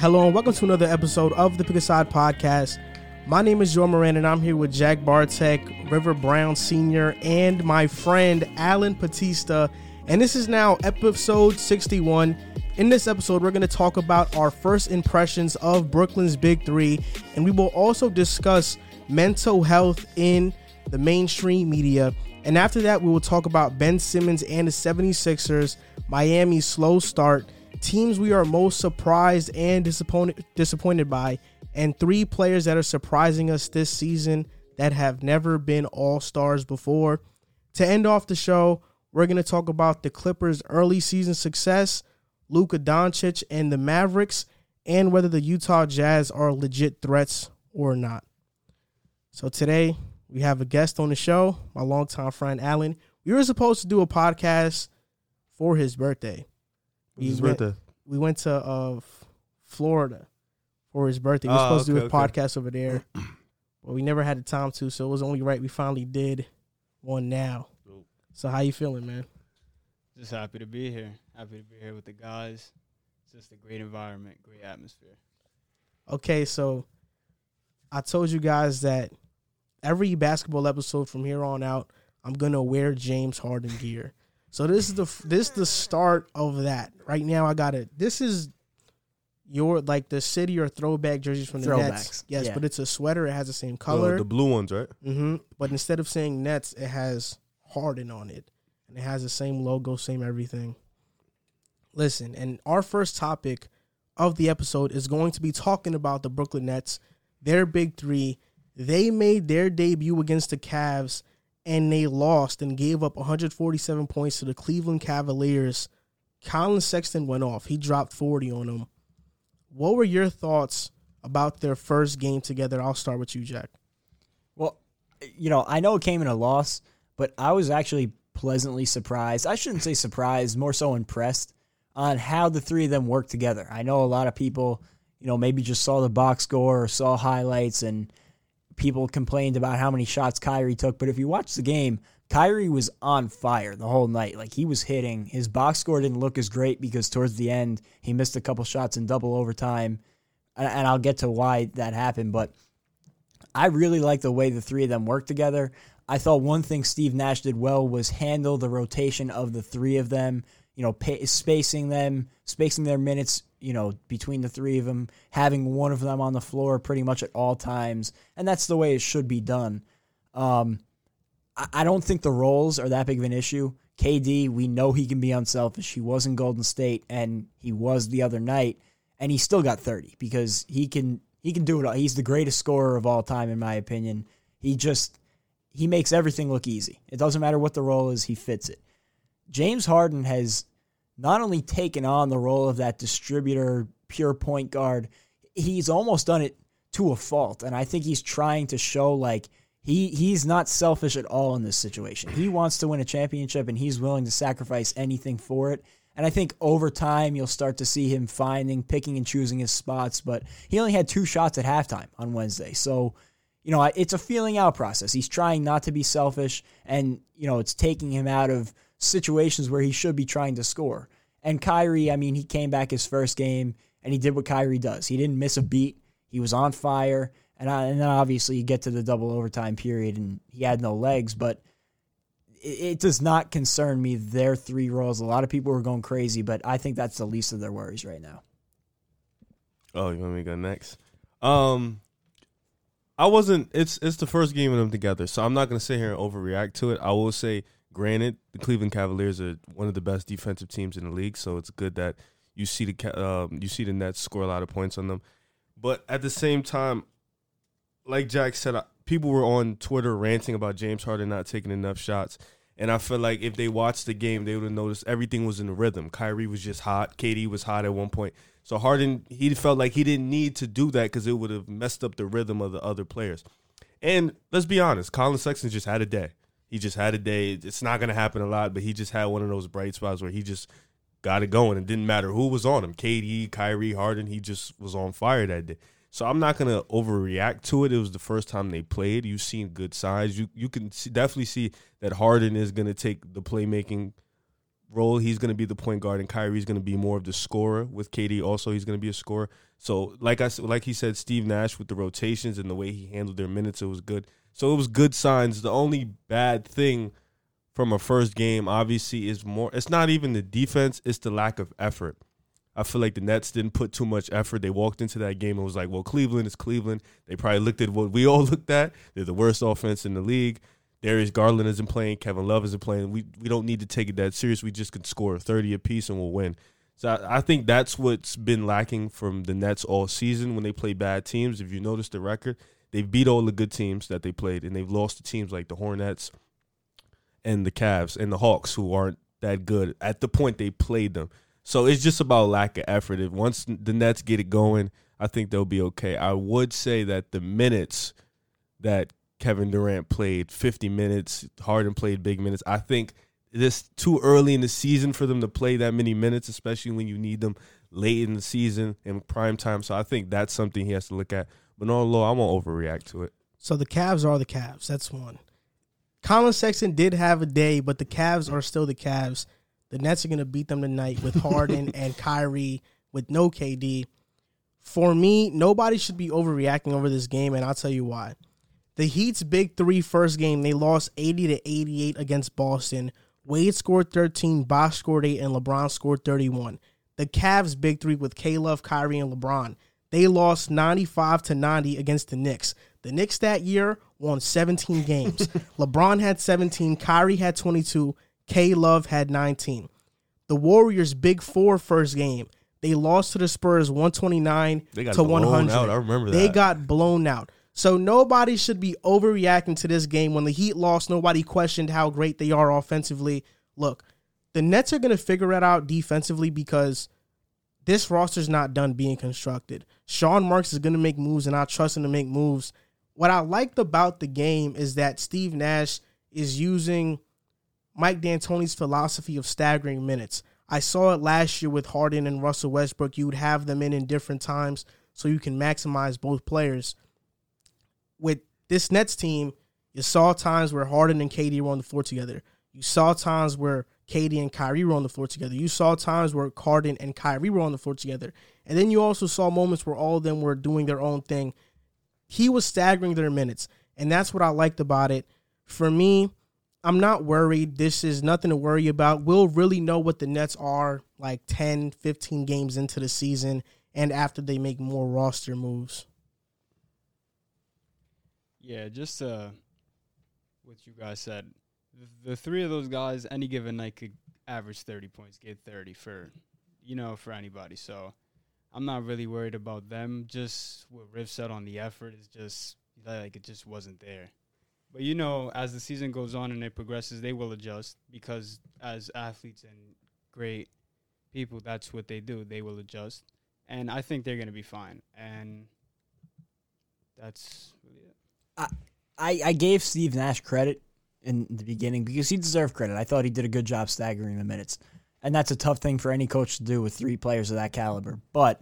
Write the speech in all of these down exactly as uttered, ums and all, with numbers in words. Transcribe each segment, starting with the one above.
Hello and welcome to another episode of the Pick a Side Podcast. My name is Joe Moran and I'm here with Jack Bartek, River Brown Senior, and my friend Alan Patista. And this is now episode sixty-one. In this episode, we're going to talk about our first impressions of Brooklyn's Big Three, and we will also discuss mental health in the mainstream media. And after that, we will talk about Ben Simmons and the seventy-sixers, Miami's slow start, teams we are most surprised and disappointed disappointed by, and three players that are surprising us this season that have never been all-stars before. To end off the show, we're going to talk about the Clippers' early season success, Luka Doncic and the Mavericks, and whether the Utah Jazz are legit threats or not. So today, we have a guest on the show, my longtime friend Alan. We were supposed to do a podcast for his birthday. We his went, birthday. We went to uh, Florida for his birthday. We were oh, supposed okay, to do a okay. podcast over there, but we never had the time to, so it was only right we finally did one now. Ooh. So how you feeling, man? Just happy to be here. Happy to be here with the guys. It's just a great environment, great atmosphere. Okay, so I told you guys that every basketball episode from here on out, I'm going to wear James Harden gear. So this is the this is the start of that. Right now, I got it. This is your, like, the city or throwback jerseys from the Throwbacks. Nets. Yes, yeah. But it's a sweater. It has the same color. The, the blue ones, right? Mm-hmm. But instead of saying Nets, it has Harden on it. And it has the same logo, same everything. Listen, and our first topic of the episode is going to be talking about the Brooklyn Nets, their big three. They made their debut against the Cavs, and they lost and gave up one hundred forty-seven points to the Cleveland Cavaliers. Collin Sexton went off. He dropped forty on them. What were your thoughts about their first game together? I'll start with you, Jack. Well, you know, I know it came in a loss, but I was actually pleasantly surprised. I shouldn't say surprised, more so impressed on how the three of them worked together. I know a lot of people, you know, maybe just saw the box score or saw highlights, and people complained about how many shots Kyrie took, but if you watch the game, Kyrie was on fire the whole night. Like, he was hitting. His box score didn't look as great because towards the end, he missed a couple shots in double overtime, and I'll get to why that happened, but I really like the way the three of them worked together. I thought one thing Steve Nash did well was handle the rotation of the three of them, you know, spacing them, spacing their minutes, you know, between the three of them, having one of them on the floor pretty much at all times. And that's the way it should be done. Um, I, I don't think the roles are that big of an issue. K D, we know he can be unselfish. He was in Golden State, and he was the other night, and he still got thirty because he can he can do it all. He's the greatest scorer of all time, in my opinion. He just, he makes everything look easy. It doesn't matter what the role is, he fits it. James Harden has not only taken on the role of that distributor, pure point guard, he's almost done it to a fault. And I think he's trying to show, like, he he's not selfish at all in this situation. He wants to win a championship, and he's willing to sacrifice anything for it. And I think over time you'll start to see him finding, picking and choosing his spots. But he only had two shots at halftime on Wednesday. So, you know, it's a feeling out process. He's trying not to be selfish, and, you know, it's taking him out of situations where he should be trying to score. And Kyrie, I mean, he came back his first game, and he did what Kyrie does. He didn't miss a beat. He was on fire. And, I, and then, obviously, you get to the double overtime period, and he had no legs. But it, it does not concern me, their three roles. A lot of people were going crazy, but I think that's the least of their worries right now. Oh, you want me to go next? Um, I wasn't – it's it's the first game of them together, so I'm not going to sit here and overreact to it. I will say – granted, the Cleveland Cavaliers are one of the best defensive teams in the league, so it's good that you see the um, you see the Nets score a lot of points on them. But at the same time, like Jack said, people were on Twitter ranting about James Harden not taking enough shots, and I feel like if they watched the game, they would have noticed everything was in the rhythm. Kyrie was just hot. K D was hot at one point. So Harden, he felt like he didn't need to do that because it would have messed up the rhythm of the other players. And let's be honest, Collin Sexton just had a day. He just had a day. It's not going to happen a lot, but he just had one of those bright spots where he just got it going. It didn't matter who was on him, K D, Kyrie, Harden. He just was on fire that day. So I'm not going to overreact to it. It was the first time they played. You've seen good signs. You you can see, definitely see that Harden is going to take the playmaking role, he's going to be the point guard, and Kyrie's going to be more of the scorer. With K D also, he's going to be a scorer. So like I like he said, Steve Nash with the rotations and the way he handled their minutes, it was good. So it was good signs. The only bad thing from a first game, obviously, is more. It's not even the defense. It's the lack of effort. I feel like the Nets didn't put too much effort. They walked into that game and was like, well, Cleveland is Cleveland. They probably looked at what we all looked at. They're the worst offense in the league. Darius Garland isn't playing. Kevin Love isn't playing. We we don't need to take it that serious. We just can score thirty apiece and we'll win. So I, I think that's what's been lacking from the Nets all season when they play bad teams. If you notice the record, they've beat all the good teams that they played, and they've lost to teams like the Hornets and the Cavs and the Hawks, who aren't that good at the point they played them. So it's just about lack of effort. If once the Nets get it going, I think they'll be okay. I would say that the minutes that Kevin Durant played, fifty minutes, Harden played big minutes, I think it's too early in the season for them to play that many minutes, especially when you need them late in the season in prime time. So I think that's something he has to look at. But no, low, I won't overreact to it. So the Cavs are the Cavs. That's one. Collin Sexton did have a day, but the Cavs are still the Cavs. The Nets are going to beat them tonight with Harden and Kyrie with no K D. For me, nobody should be overreacting over this game, and I'll tell you why. The Heat's big three first game, they lost eighty to eighty-eight against Boston. Wade scored thirteen, Bosh scored eight, and LeBron scored thirty-one. The Cavs' big three with K-Love, Kyrie, and LeBron, they lost ninety-five to ninety against the Knicks. The Knicks that year won seventeen games. LeBron had seventeen, Kyrie had twenty-two, K-Love had nineteen. The Warriors' Big Four first game, they lost to the Spurs one twenty-nine to one hundred. Out. I remember that. They got blown out. So nobody should be overreacting to this game. When the Heat lost, nobody questioned how great they are offensively. Look, the Nets are going to figure it out defensively because this roster's not done being constructed. Sean Marks is going to make moves, and I trust him to make moves. What I liked about the game is that Steve Nash is using Mike D'Antoni's philosophy of staggering minutes. I saw it last year with Harden and Russell Westbrook. You would have them in in different times so you can maximize both players. With this Nets team, you saw times where Harden and K D were on the floor together. You saw times where K D and Kyrie were on the floor together. You saw times where Harden and Kyrie were on the floor together. And then you also saw moments where all of them were doing their own thing. He was staggering their minutes, and that's what I liked about it. For me, I'm not worried. This is nothing to worry about. We'll really know what the Nets are like ten, fifteen games into the season and after they make more roster moves. Yeah, just uh, what you guys said. The, the three of those guys, any given night, could average thirty points, get thirty for, you know, for anybody. So I'm not really worried about them. Just what Riff said on the effort is just, like, it just wasn't there. But, you know, as the season goes on and it progresses, they will adjust because as athletes and great people, that's what they do. They will adjust. And I think they're going to be fine. And that's really it. I, I gave Steve Nash credit in the beginning because he deserved credit. I thought he did a good job staggering the minutes. And that's a tough thing for any coach to do with three players of that caliber. But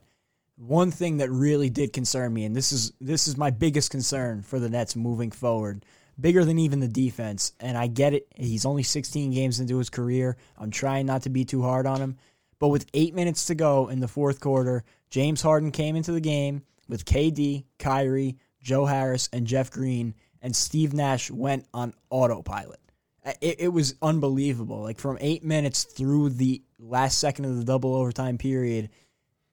one thing that really did concern me, and this is this is my biggest concern for the Nets moving forward, bigger than even the defense, and I get it, he's only sixteen games into his career. I'm trying not to be too hard on him. But with eight minutes to go in the fourth quarter, James Harden came into the game with K D, Kyrie, Joe Harris, and Jeff Green, and Steve Nash went on autopilot. It, it was unbelievable. Like, from eight minutes through the last second of the double overtime period,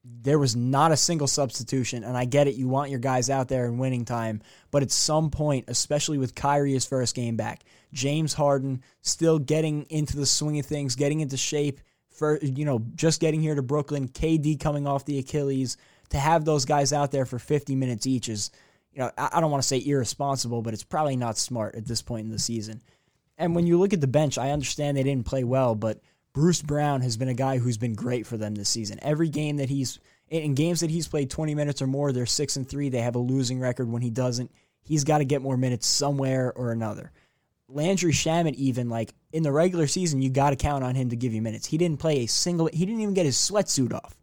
there was not a single substitution, and I get it. You want your guys out there in winning time, but at some point, especially with Kyrie's first game back, James Harden still getting into the swing of things, getting into shape, for, you know, just getting here to Brooklyn, K D coming off the Achilles, to have those guys out there for fifty minutes each is, you know, I don't want to say irresponsible, but it's probably not smart at this point in the season. And when you look at the bench, I understand they didn't play well, but Bruce Brown has been a guy who's been great for them this season. Every game that he's in games that he's played twenty minutes or more, they're six and three. They have a losing record when he doesn't. He's got to get more minutes somewhere or another. Landry Shamet, even like in the regular season, you got to count on him to give you minutes. He didn't play a single. He didn't even get his sweatsuit off.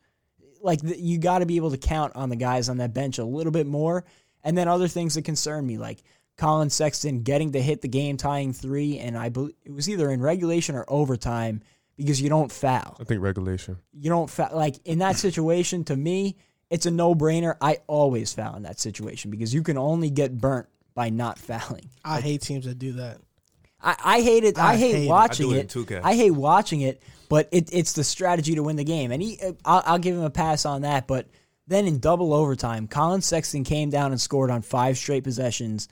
Like, you got to be able to count on the guys on that bench a little bit more. And then other things that concern me, like Collin Sexton getting to hit the game-tying three, and I believe it was either in regulation or overtime, because you don't foul. I think regulation. You don't foul. Like, in that situation, to me, it's a no-brainer. I always foul in that situation because you can only get burnt by not fouling. I like, hate teams that do that. I, I hate it. I, I hate, hate watching it. I, do it in two K. I hate watching it, but it, it's the strategy to win the game. And he, I'll, I'll give him a pass on that, but then in double overtime, Collin Sexton came down and scored on five straight possessions,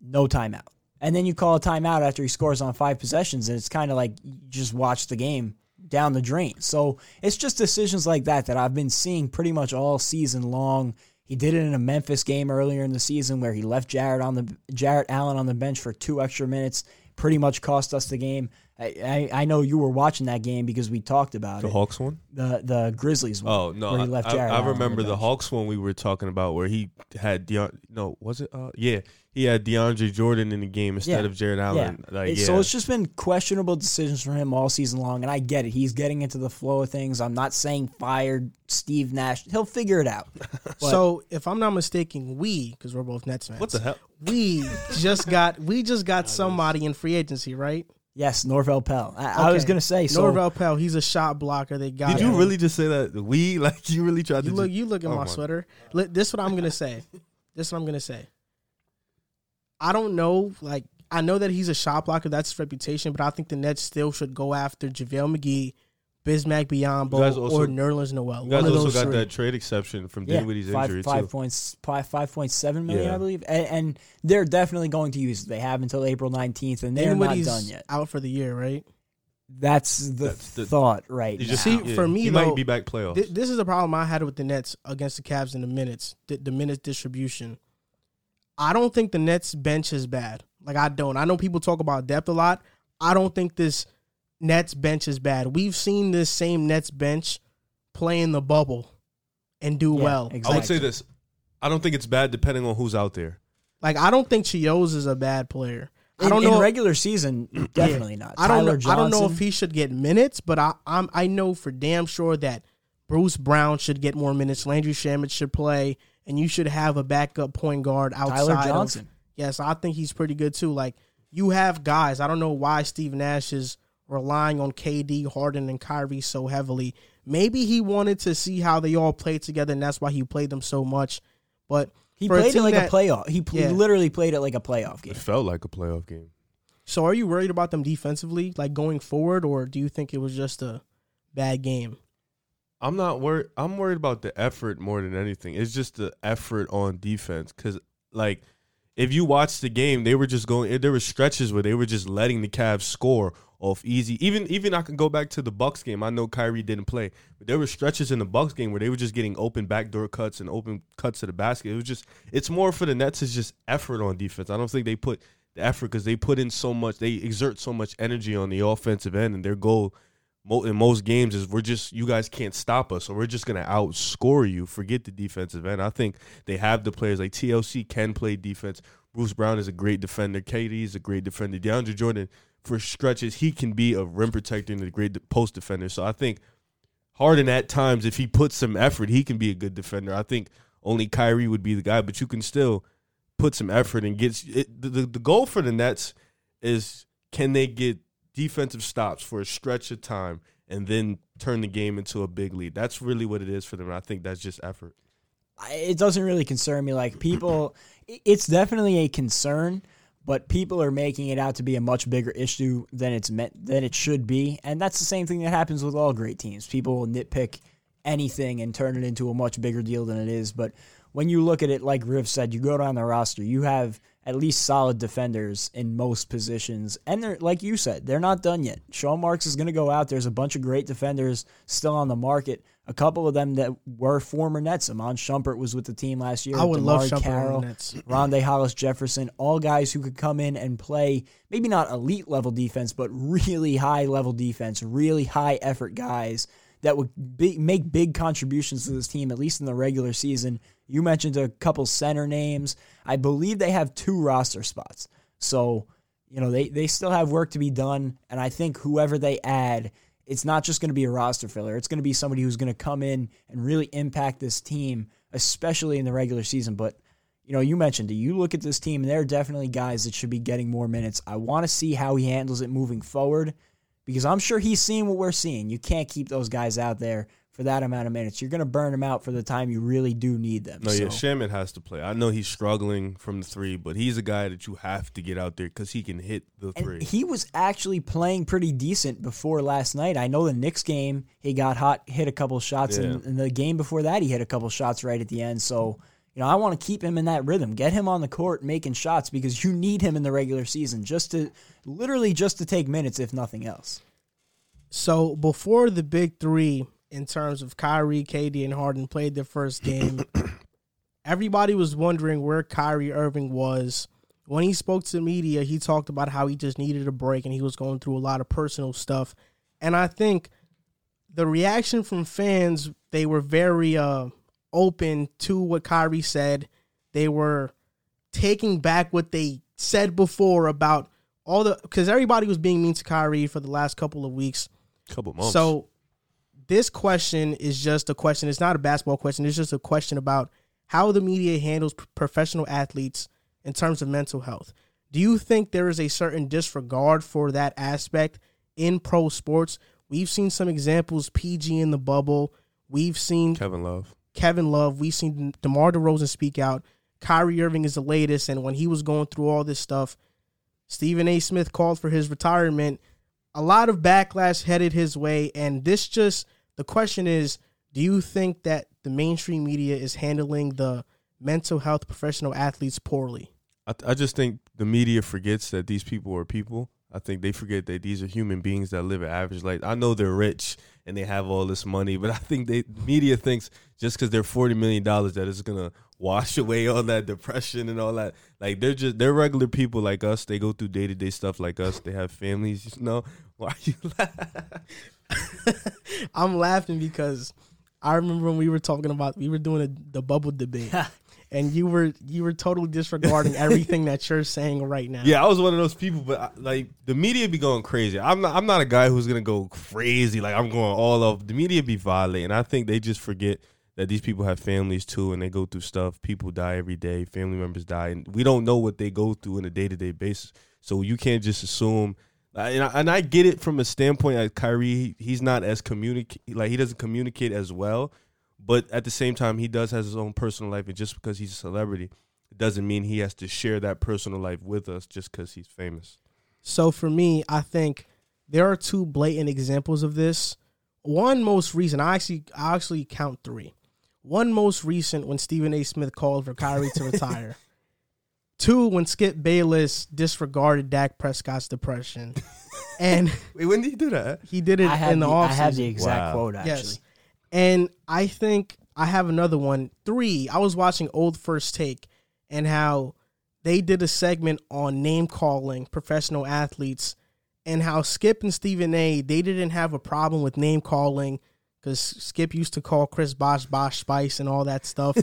no timeout. And then you call a timeout after he scores on five possessions, and it's kind of like you just watch the game down the drain. So it's just decisions like that that I've been seeing pretty much all season long. He did it in a Memphis game earlier in the season where he left Jarrett on the Jarrett Allen on the bench for two extra minutes. Pretty much cost us the game. I, I, I know you were watching that game because we talked about the it. The Hawks one? The the Grizzlies one. Oh, no. Where he left I, Jarrett I, I remember the, the Hawks one we were talking about where he had DeAndre. No, was it? Uh, yeah. He had DeAndre Jordan in the game instead yeah. of Jarrett Allen. Yeah. Like, yeah. So it's just been questionable decisions from him all season long, and I get it. He's getting into the flow of things. I'm not saying fired Steve Nash. He'll figure it out. So if I'm not mistaken, we, because we're both Nets fans. What the hell? We just got we just got somebody in free agency, right? Yes, Norvel Powell. I, okay. I was gonna say so. Norvel Powell. He's a shot blocker. They got. Did you him. really just say that? We like you really tried you to. Look, just, you look at oh my, my sweater. This is what I'm gonna say. This is what I'm gonna say. I don't know. Like I know that he's a shot blocker. That's his reputation. But I think the Nets still should go after JaVale McGee, Bismack Biyombo, or Nerlens Noel. You guys One also got three. that trade exception from yeah, Dinwiddie's injury, five too. Points, five, five point seven million dollars, yeah. I believe. And, and they're definitely going to use it. They have until April nineteenth, and they're not done yet. out for the year, right? That's the, That's the thought right you now. See, yeah. for me, he though, might be back playoffs. Th- this is a problem I had with the Nets against the Cavs in the minutes, th- the minutes distribution. I don't think the Nets bench is bad. Like, I don't. I know people talk about depth a lot. I don't think this Nets bench is bad. We've seen this same Nets bench play in the bubble and do yeah, well. Exactly. I would say this. I don't think it's bad depending on who's out there. Like, I don't think Chios is a bad player. I don't in, know in if, regular season, definitely yeah, not. I don't, know, I don't know if he should get minutes, but I I'm, I know for damn sure that Bruce Brown should get more minutes. Landry Shamet should play, and you should have a backup point guard outside. Tyler Johnson. Of, yes, I think he's pretty good, too. Like, you have guys. I don't know why Steve Nash is relying on K D, Harden, and Kyrie so heavily. Maybe he wanted to see how they all played together, and that's why he played them so much. But he played it like that, a playoff. He pl- yeah. literally played it like a playoff game. It felt like a playoff game. So are you worried about them defensively, like going forward, or do you think it was just a bad game? I'm not worried. I'm worried about the effort more than anything. It's just the effort on defense because, like, if you watch the game, they were just going – there were stretches where they were just letting the Cavs score off easy. Even even I can go back to the Bucks game. I know Kyrie didn't play, but there were stretches in the Bucks game where they were just getting open backdoor cuts and open cuts to the basket. It was just – it's more for the Nets. It's just effort on defense. I don't think they put the effort because they put in so much – they exert so much energy on the offensive end, and their goal in most games is we're just – you guys can't stop us, so we're just going to outscore you. Forget the defensive end. I think they have the players. Like T L C can play defense. Bruce Brown is a great defender. K D is a great defender. DeAndre Jordan, for stretches, he can be a rim protector and a great post defender. So I think Harden at times, if he puts some effort, he can be a good defender. I think only Kyrie would be the guy, but you can still put some effort and get it. The, the, the goal for the Nets is can they get defensive stops for a stretch of time and then turn the game into a big lead. That's really what it is for them, and I think that's just effort. It doesn't really concern me. Like, people, it's definitely a concern, but people are making it out to be a much bigger issue than it's meant, than it should be, and that's the same thing that happens with all great teams. People will nitpick anything and turn it into a much bigger deal than it is, but when you look at it, like Riff said, you go down the roster, you have at least solid defenders in most positions. And they're, like you said, they're not done yet. Sean Marks is going to go out. There's a bunch of great defenders still on the market. A couple of them that were former Nets. Amon Shumpert was with the team last year. I would DeMar love Shumpert Carroll, on the Nets. Rondé Hollis-Jefferson, all guys who could come in and play maybe not elite-level defense, but really high-level defense, really high-effort guys that would be, make big contributions to this team, at least in the regular season. You mentioned a couple center names. I believe they have two roster spots. So, you know, they, they still have work to be done, and I think whoever they add, it's not just going to be a roster filler. It's going to be somebody who's going to come in and really impact this team, especially in the regular season. But, you know, you mentioned it. You look at this team, and there are definitely guys that should be getting more minutes. I want to see how he handles it moving forward, because I'm sure he's seeing what we're seeing. You can't keep those guys out there for that amount of minutes. You're going to burn them out for the time you really do need them. No, so. yeah, Shamet has to play. I know he's struggling from the three, but he's a guy that you have to get out there because he can hit the and three. He was actually playing pretty decent before last night. I know the Knicks game, he got hot, hit a couple shots, yeah. and, and the game before that, he hit a couple shots right at the end. So, you know, I want to keep him in that rhythm. Get him on the court making shots because you need him in the regular season just to, literally just to take minutes, if nothing else. So, before the big three, in terms of Kyrie, K D, and Harden played their first game, everybody was wondering where Kyrie Irving was. When he spoke to the media, he talked about how he just needed a break and he was going through a lot of personal stuff. And I think the reaction from fans, they were very uh, open to what Kyrie said. They were taking back what they said before about all the... Because everybody was being mean to Kyrie for the last couple of weeks. Couple months. So... This question is just a question. It's not a basketball question. It's just a question about how the media handles professional athletes in terms of mental health. Do you think there is a certain disregard for that aspect in pro sports? We've seen some examples, P G in the bubble. We've seen Kevin Love. Kevin Love. We've seen DeMar DeRozan speak out. Kyrie Irving is the latest. And when he was going through all this stuff, Stephen A. Smith called for his retirement. A lot of backlash headed his way. And this just... The question is, do you think that the mainstream media is handling the mental health professional athletes poorly? I, th- I just think the media forgets that these people are people. I think they forget that these are human beings that live an average life. I know they're rich and they have all this money, but I think they media thinks just because they're forty million dollars that it's going to wash away all that depression and all that. Like, they're just they're regular people like us. They go through day-to-day stuff like us. They have families, you know? Why are you laughing? I'm laughing because I remember when we were talking about we were doing a, the bubble debate, and you were you were totally disregarding everything that you're saying right now. Yeah, I was one of those people, but I, like the media be going crazy. I'm not I'm not a guy who's gonna go crazy like I'm going all of the media be violating. I think they just forget that these people have families too, and they go through stuff. People die every day. Family members die, and we don't know what they go through on a day to day basis. So you can't just assume. And I, and I get it from a standpoint like Kyrie, he's not as communicate like he doesn't communicate as well, but at the same time he does has his own personal life, and just because he's a celebrity, it doesn't mean he has to share that personal life with us just because he's famous. So for me, I think there are two blatant examples of this. One most recent, I actually I actually count three. One most recent when Stephen A. Smith called for Kyrie to retire. Two, when Skip Bayless disregarded Dak Prescott's depression. And wait, when did he do that? He did it in the, the offseason. I have the exact wow. quote, actually. Yes. And I think I have another one. Three, I was watching Old First Take and how they did a segment on name-calling professional athletes and how Skip and Stephen A., they didn't have a problem with name-calling because Skip used to call Chris Bosh Bosh Spice and all that stuff.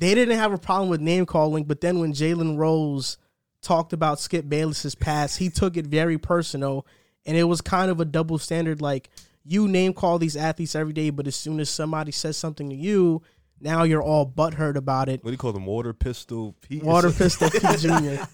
They didn't have a problem with name-calling, but then when Jalen Rose talked about Skip Bayless's past, he took it very personal, and it was kind of a double standard. Like, you name-call these athletes every day, but as soon as somebody says something to you, now you're all butthurt about it. What do you call them? Water Pistol Pete? Water Pistol Pete Junior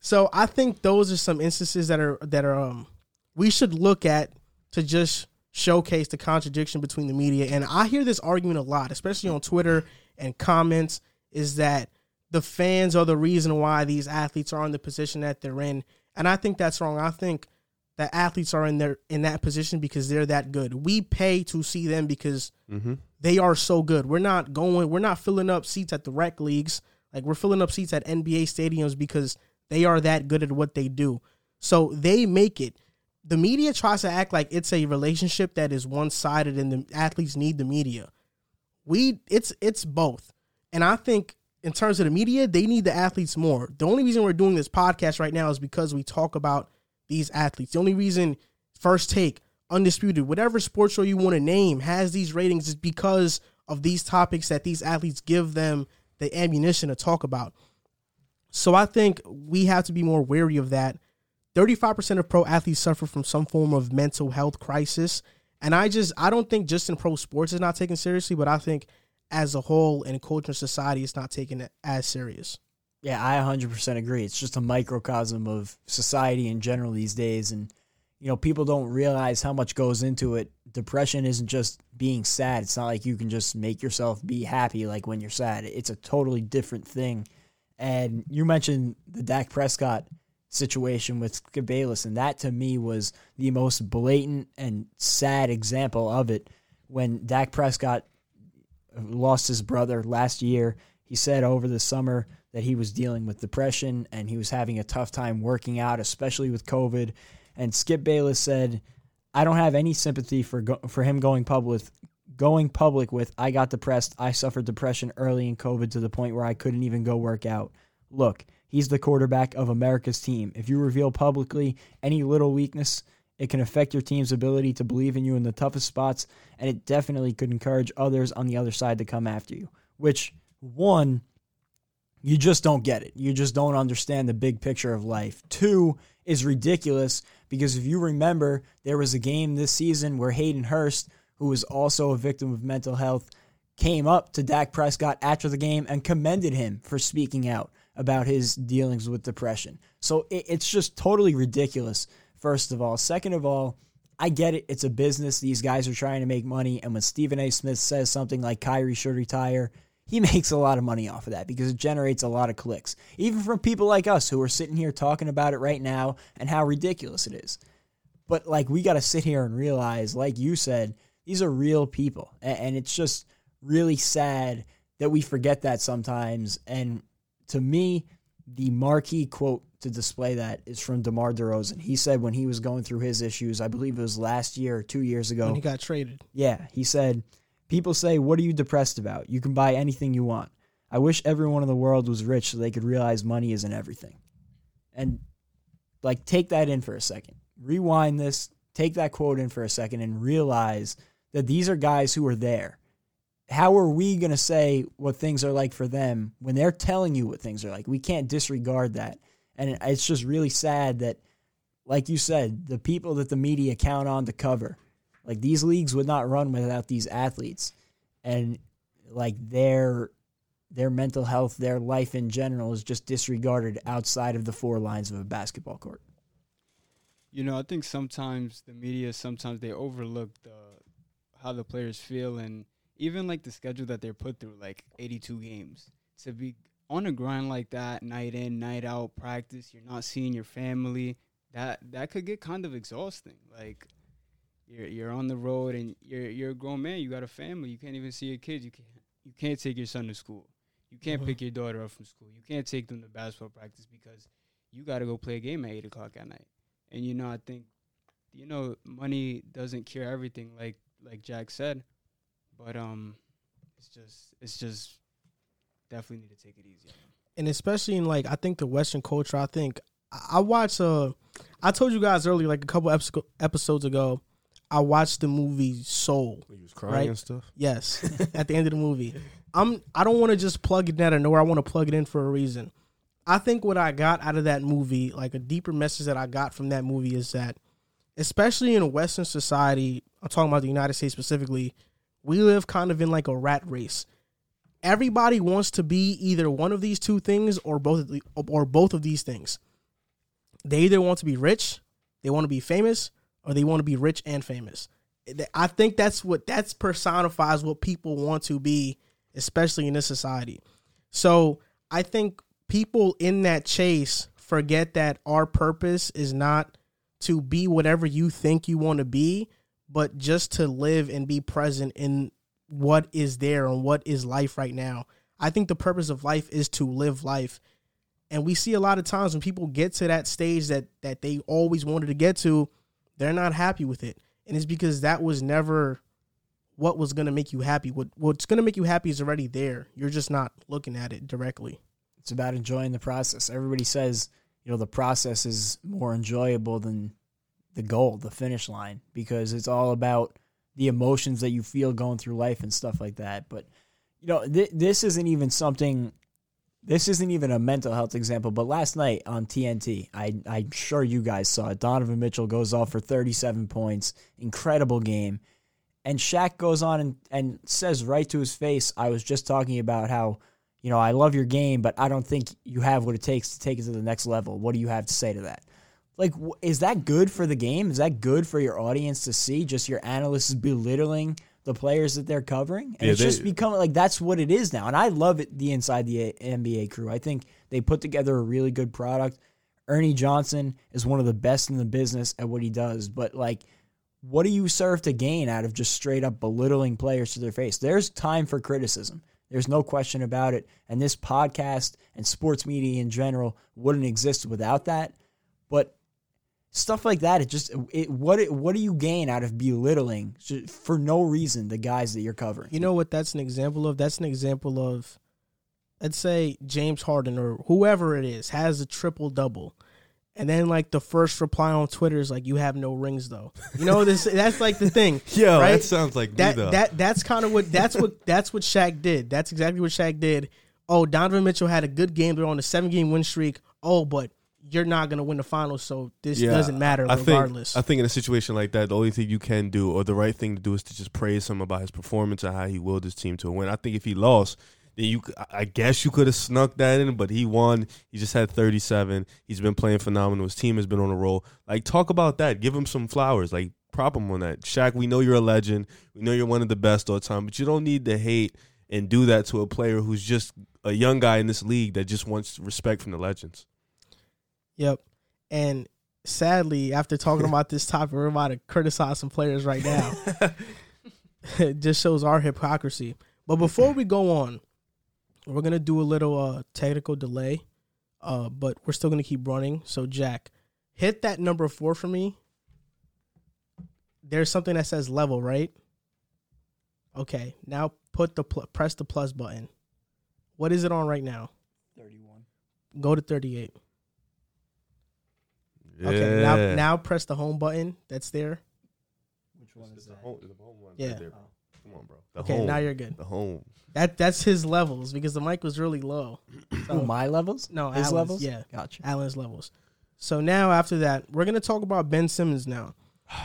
So I think those are some instances that are that are um, we should look at to just showcase the contradiction between the media. And I hear this argument a lot, especially on Twitter and comments, is that the fans are the reason why these athletes are in the position that they're in. And I think that's wrong. I think that athletes are in their in that position because they're that good. We pay to see them because mm-hmm. they are so good. We're not going, we're not filling up seats at the rec leagues. Like, we're filling up seats at N B A stadiums because they are that good at what they do. So they make it. The media tries to act like it's a relationship that is one-sided and the athletes need the media. We it's it's both. And I think in terms of the media, they need the athletes more. The only reason we're doing this podcast right now is because we talk about these athletes. The only reason First Take, Undisputed, whatever sports show you want to name has these ratings is because of these topics that these athletes give them the ammunition to talk about. So I think we have to be more wary of that. thirty-five percent of pro athletes suffer from some form of mental health crisis. And I just, I don't think just in pro sports is not taken seriously, but I think as a whole in culture and society, it's not taken as serious. Yeah, I one hundred percent agree. It's just a microcosm of society in general these days. And, you know, people don't realize how much goes into it. Depression isn't just being sad. It's not like you can just make yourself be happy like when you're sad. It's a totally different thing. And you mentioned the Dak Prescott situation with Skip Bayless, and that to me was the most blatant and sad example of it. When Dak Prescott lost his brother last year, he said over the summer that he was dealing with depression and he was having a tough time working out, especially with COVID. And Skip Bayless said, "I don't have any sympathy for go- for him going public with, going public with, I got depressed. I suffered depression early in COVID to the point where I couldn't even go work out. Look, he's the quarterback of America's team. If you reveal publicly any little weakness, it can affect your team's ability to believe in you in the toughest spots, and it definitely could encourage others on the other side to come after you." Which, one, you just don't get it. You just don't understand the big picture of life. Two, is ridiculous, because if you remember, there was a game this season where Hayden Hurst, who was also a victim of mental health, came up to Dak Prescott after the game and commended him for speaking out about his dealings with depression. So it, it's just totally ridiculous. First of all. Second of all, I get it. It's a business. These guys are trying to make money. And when Stephen A. Smith says something like Kyrie should retire, he makes a lot of money off of that because it generates a lot of clicks, even from people like us who are sitting here talking about it right now and how ridiculous it is. But like, we got to sit here and realize, like you said, these are real people. And it's just really sad that we forget that sometimes. And to me, the marquee quote to display that is from DeMar DeRozan. He said when he was going through his issues, I believe it was last year or two years ago. When he got traded. Yeah, he said, "People say, what are you depressed about? You can buy anything you want. I wish everyone in the world was rich so they could realize money isn't everything." And like, take that in for a second. Rewind this, take that quote in for a second and realize that these are guys who are there. How are we going to say what things are like for them when they're telling you what things are like? We can't disregard that. And it's just really sad that, like you said, the people that the media count on to cover, like, these leagues would not run without these athletes. And like, their their mental health, their life in general is just disregarded outside of the four lines of a basketball court. You know, I think sometimes the media, sometimes they overlook the, how the players feel, and even like the schedule that they're put through, like eighty-two games. To be on a grind like that, night in, night out, practice, you're not seeing your family, that that could get kind of exhausting. Like, you're you're on the road and you're you're a grown man, you got a family, you can't even see your kids, you can't you can't take your son to school. You can't mm-hmm. pick your daughter up from school. You can't take them to basketball practice because you gotta go play a game at eight o'clock at night. And you know, I think you know, money doesn't cure everything, like like Jack said. But um, it's just it's just definitely need to take it easy, and especially in like I think the Western culture. I think I watch uh, I told you guys earlier, like a couple episodes ago, I watched the movie Soul. He was crying right? and stuff. Yes, at the end of the movie, I'm I don't want to just plug it out of nowhere. I want to plug it in for a reason. I think what I got out of that movie, like a deeper message that I got from that movie, is that especially in Western society, I'm talking about the United States specifically. We live kind of in like a rat race. Everybody wants to be either one of these two things or both of the, or both of these things. They either want to be rich, they want to be famous, or they want to be rich and famous. I think that's what that's personifies what people want to be, especially in this society. So I think people in that chase forget that our purpose is not to be whatever you think you want to be, but just to live and be present in what is there and what is life right now. I think the purpose of life is to live life. And we see a lot of times when people get to that stage that that they always wanted to get to, they're not happy with it. And it's because that was never what was going to make you happy. What What's going to make you happy is already there. You're just not looking at it directly. It's about enjoying the process. Everybody says, you know, the process is more enjoyable than the goal, the finish line, because it's all about the emotions that you feel going through life and stuff like that. But, you know, th- this isn't even something, this isn't even a mental health example, but last night on T N T, I, I'm sure you guys saw it, Donovan Mitchell goes off for thirty-seven points, incredible game, and Shaq goes on and, and says right to his face, I was just talking about how, you know, I love your game, but I don't think you have what it takes to take it to the next level. What do you have to say to that? Like, is that good for the game? Is that good for your audience to see? Just your analysts belittling the players that they're covering? And yeah, it's they, just becoming, like, that's what it is now. And I love it, the Inside the N B A crew. I think they put together a really good product. Ernie Johnson is one of the best in the business at what he does. But, like, what do you serve to gain out of just straight-up belittling players to their face? There's time for criticism. There's no question about it. And this podcast and sports media in general wouldn't exist without that. But stuff like that, it just it, what it, what do you gain out of belittling for no reason the guys that you're covering? You know what that's an example of? That's an example of, let's say, James Harden or whoever it is has a triple-double. And then, like, the first reply on Twitter is, like, you have no rings, though. You know, this that's, like, the thing. Yo, right? That sounds like that, me, though. That, that's kind of what that's what, that's what Shaq did. That's exactly what Shaq did. Oh, Donovan Mitchell had a good game. They're on a seven-game win streak. Oh, but you're not going to win the finals, so this yeah, doesn't matter I regardless. Think, I think in a situation like that, the only thing you can do or the right thing to do is to just praise him about his performance and how he willed his team to a win. I think if he lost, then you, I guess you could have snuck that in, but he won. He just had thirty-seven. He's been playing phenomenal. His team has been on a roll. Like, talk about that. Give him some flowers. Like, prop him on that. Shaq, we know you're a legend. We know you're one of the best all the time, but you don't need to hate and do that to a player who's just a young guy in this league that just wants respect from the legends. Yep. And sadly, after talking about this topic, we're about to criticize some players right now. It just shows our hypocrisy. But before we go on, we're going to do a little uh, technical delay, uh, but we're still going to keep running. So, Jack, hit that number four for me. There's something that says level, right? Okay, now put the pl- press the plus button. What is it on right now? thirty-one. Go to thirty-eight. Yeah. Okay, now, now press the home button that's there. Which one is the home, the home one? Yeah. Right there. Oh. Come on, bro. The okay, home. Now you're good. The home. That that's his levels because the mic was really low. So, Ooh, my levels? No, his Alan's, levels. Yeah, gotcha. Alan's levels. So now after that, we're gonna talk about Ben Simmons now.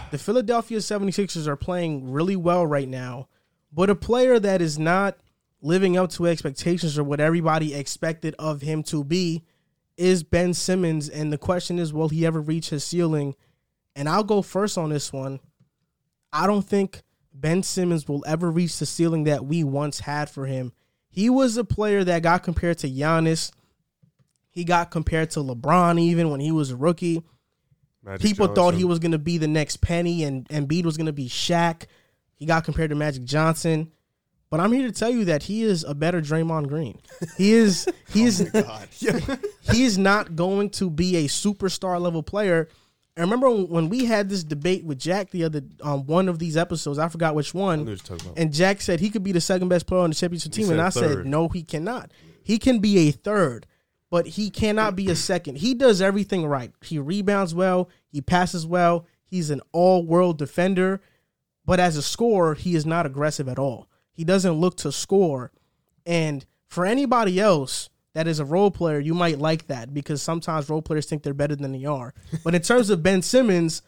The Philadelphia seventy-sixers are playing really well right now, but a player that is not living up to expectations or what everybody expected of him to be is Ben Simmons. And the question is, will he ever reach his ceiling? And I'll go first on this one. I don't think Ben Simmons will ever reach the ceiling that we once had for him. He was a player that got compared to Giannis. He got compared to LeBron even when he was a rookie. Magic People Johnson. Thought he was going to be the next Penny and Embiid was going to be Shaq. He got compared to Magic Johnson. But I'm here to tell you that he is a better Draymond Green. He is he is, oh my God. He is not going to be a superstar level player. I remember when we had this debate with Jack the other on um, one of these episodes. I forgot which one. And Jack said he could be the second best player on the championship team, and I said no, he cannot. He can be a third, but he cannot be a second. He does everything right. He rebounds well. He passes well. He's an all-world defender, but as a scorer, he is not aggressive at all. He doesn't look to score. And for anybody else that is a role player, you might like that because sometimes role players think they're better than they are. But in terms of Ben Simmons,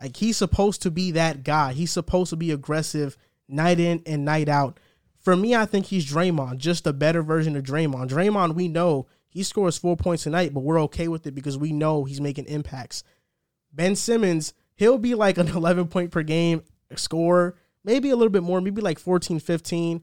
like, he's supposed to be that guy. He's supposed to be aggressive night in and night out. For me, I think he's Draymond, just a better version of Draymond. Draymond, we know he scores four points a night, but we're okay with it because we know he's making impacts. Ben Simmons, he'll be like an eleven-point-per-game scorer, maybe a little bit more, maybe like fourteen, fifteen.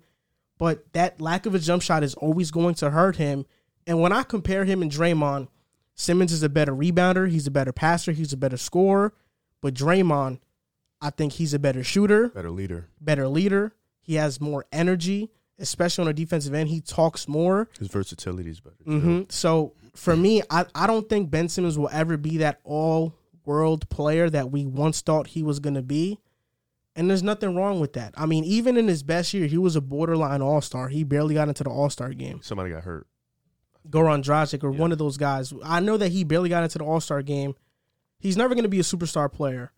But that lack of a jump shot is always going to hurt him. And when I compare him and Draymond, Simmons is a better rebounder. He's a better passer. He's a better scorer. But Draymond, I think he's a better shooter. Better leader. Better leader. He has more energy, especially on the defensive end. He talks more. His versatility is better. Mm-hmm. So, for me, I, I don't think Ben Simmons will ever be that all-world player that we once thought he was going to be. And there's nothing wrong with that. I mean, even in his best year, he was a borderline all-star. He barely got into the all-star game. Somebody got hurt. Goran Dragic or yeah. one of those guys. I know that he barely got into the all-star game. He's never going to be a superstar player.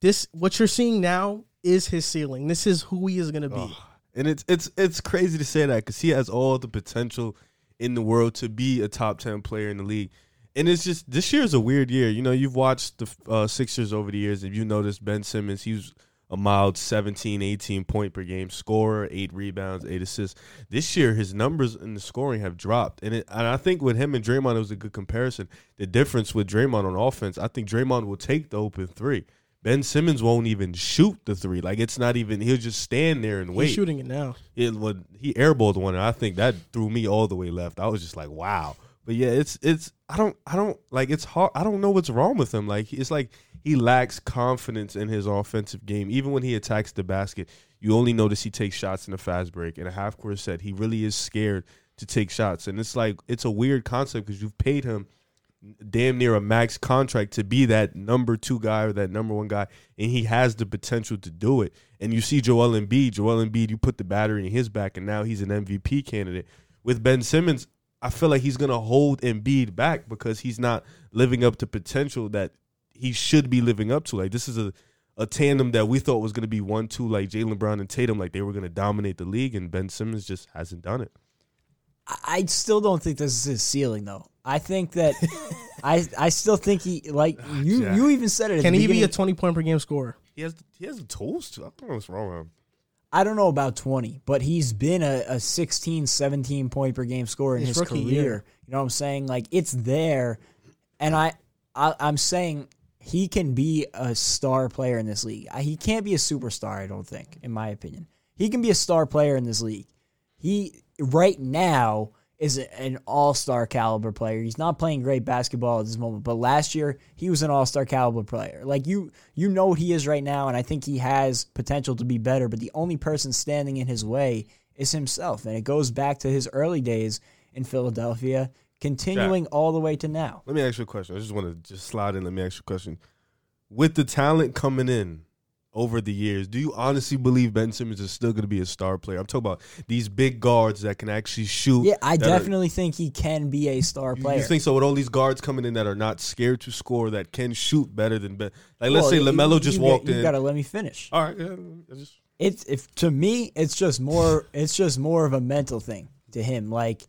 This what you're seeing now is his ceiling. This is who he is going to be. Oh, and it's it's it's crazy to say that because he has all the potential in the world to be a top ten player in the league. And it's just this year is a weird year. You know, you've watched the uh, Sixers over the years, and you noticed Ben Simmons. He was a mild seventeen, eighteen point per game scorer, eight rebounds, eight assists. This year, his numbers in the scoring have dropped. And, it, and I think with him and Draymond, it was a good comparison. The difference with Draymond on offense, I think Draymond will take the open three. Ben Simmons won't even shoot the three. Like, it's not even – he'll just stand there and wait. He's shooting it now. It, when he airballed one, and I think that threw me all the way left. I was just like, wow. But, yeah, it's – it's I don't – I don't – like, it's hard. I don't know what's wrong with him. Like, it's like he lacks confidence in his offensive game. Even when he attacks the basket, you only notice he takes shots in a fast break. And a half-court set, he really is scared to take shots. And it's like – it's a weird concept because you've paid him – damn near a max contract to be that number two guy or that number one guy, and he has the potential to do it. And you see Joel Embiid, Joel Embiid, you put the battery in his back, and now he's an M V P candidate. With Ben Simmons, I feel like he's going to hold Embiid back because he's not living up to potential that he should be living up to. Like, this is a, a tandem that we thought was going to be one two, like Jaylen Brown and Tatum, like they were going to dominate the league, and Ben Simmons just hasn't done it. I still don't think this is his ceiling, though. I think that I I still think he like you. Yeah. You even said it. Can he be a twenty point per game scorer? He has he has the tools to. I don't know what's wrong with him. I don't know about twenty, but he's been a, a sixteen, seventeen point per game scorer in his, his career. Year. You know what I'm saying? Like, it's there, and I, I I'm saying he can be a star player in this league. He can't be a superstar, I don't think, in my opinion. He can be a star player in this league. He. Right now is an all-star caliber player. He's not playing great basketball at this moment, but last year he was an all-star caliber player. Like, you you know what he is right now, and I think he has potential to be better, but the only person standing in his way is himself, and it goes back to his early days in Philadelphia, continuing Jack, all the way to now. Let me ask you a question. I just want to just slide in. Let me ask you a question. With the talent coming in, over the years, do you honestly believe Ben Simmons is still going to be a star player? I'm talking about these big guards that can actually shoot. Yeah, I definitely are, think he can be a star player. You think so? With all these guards coming in that are not scared to score, that can shoot better than Ben. Like, let's well, say LaMelo you, just you walked get, in. You got to let me finish. All right. Yeah, I just. It's if to me, it's just more. It's just more of a mental thing to him. Like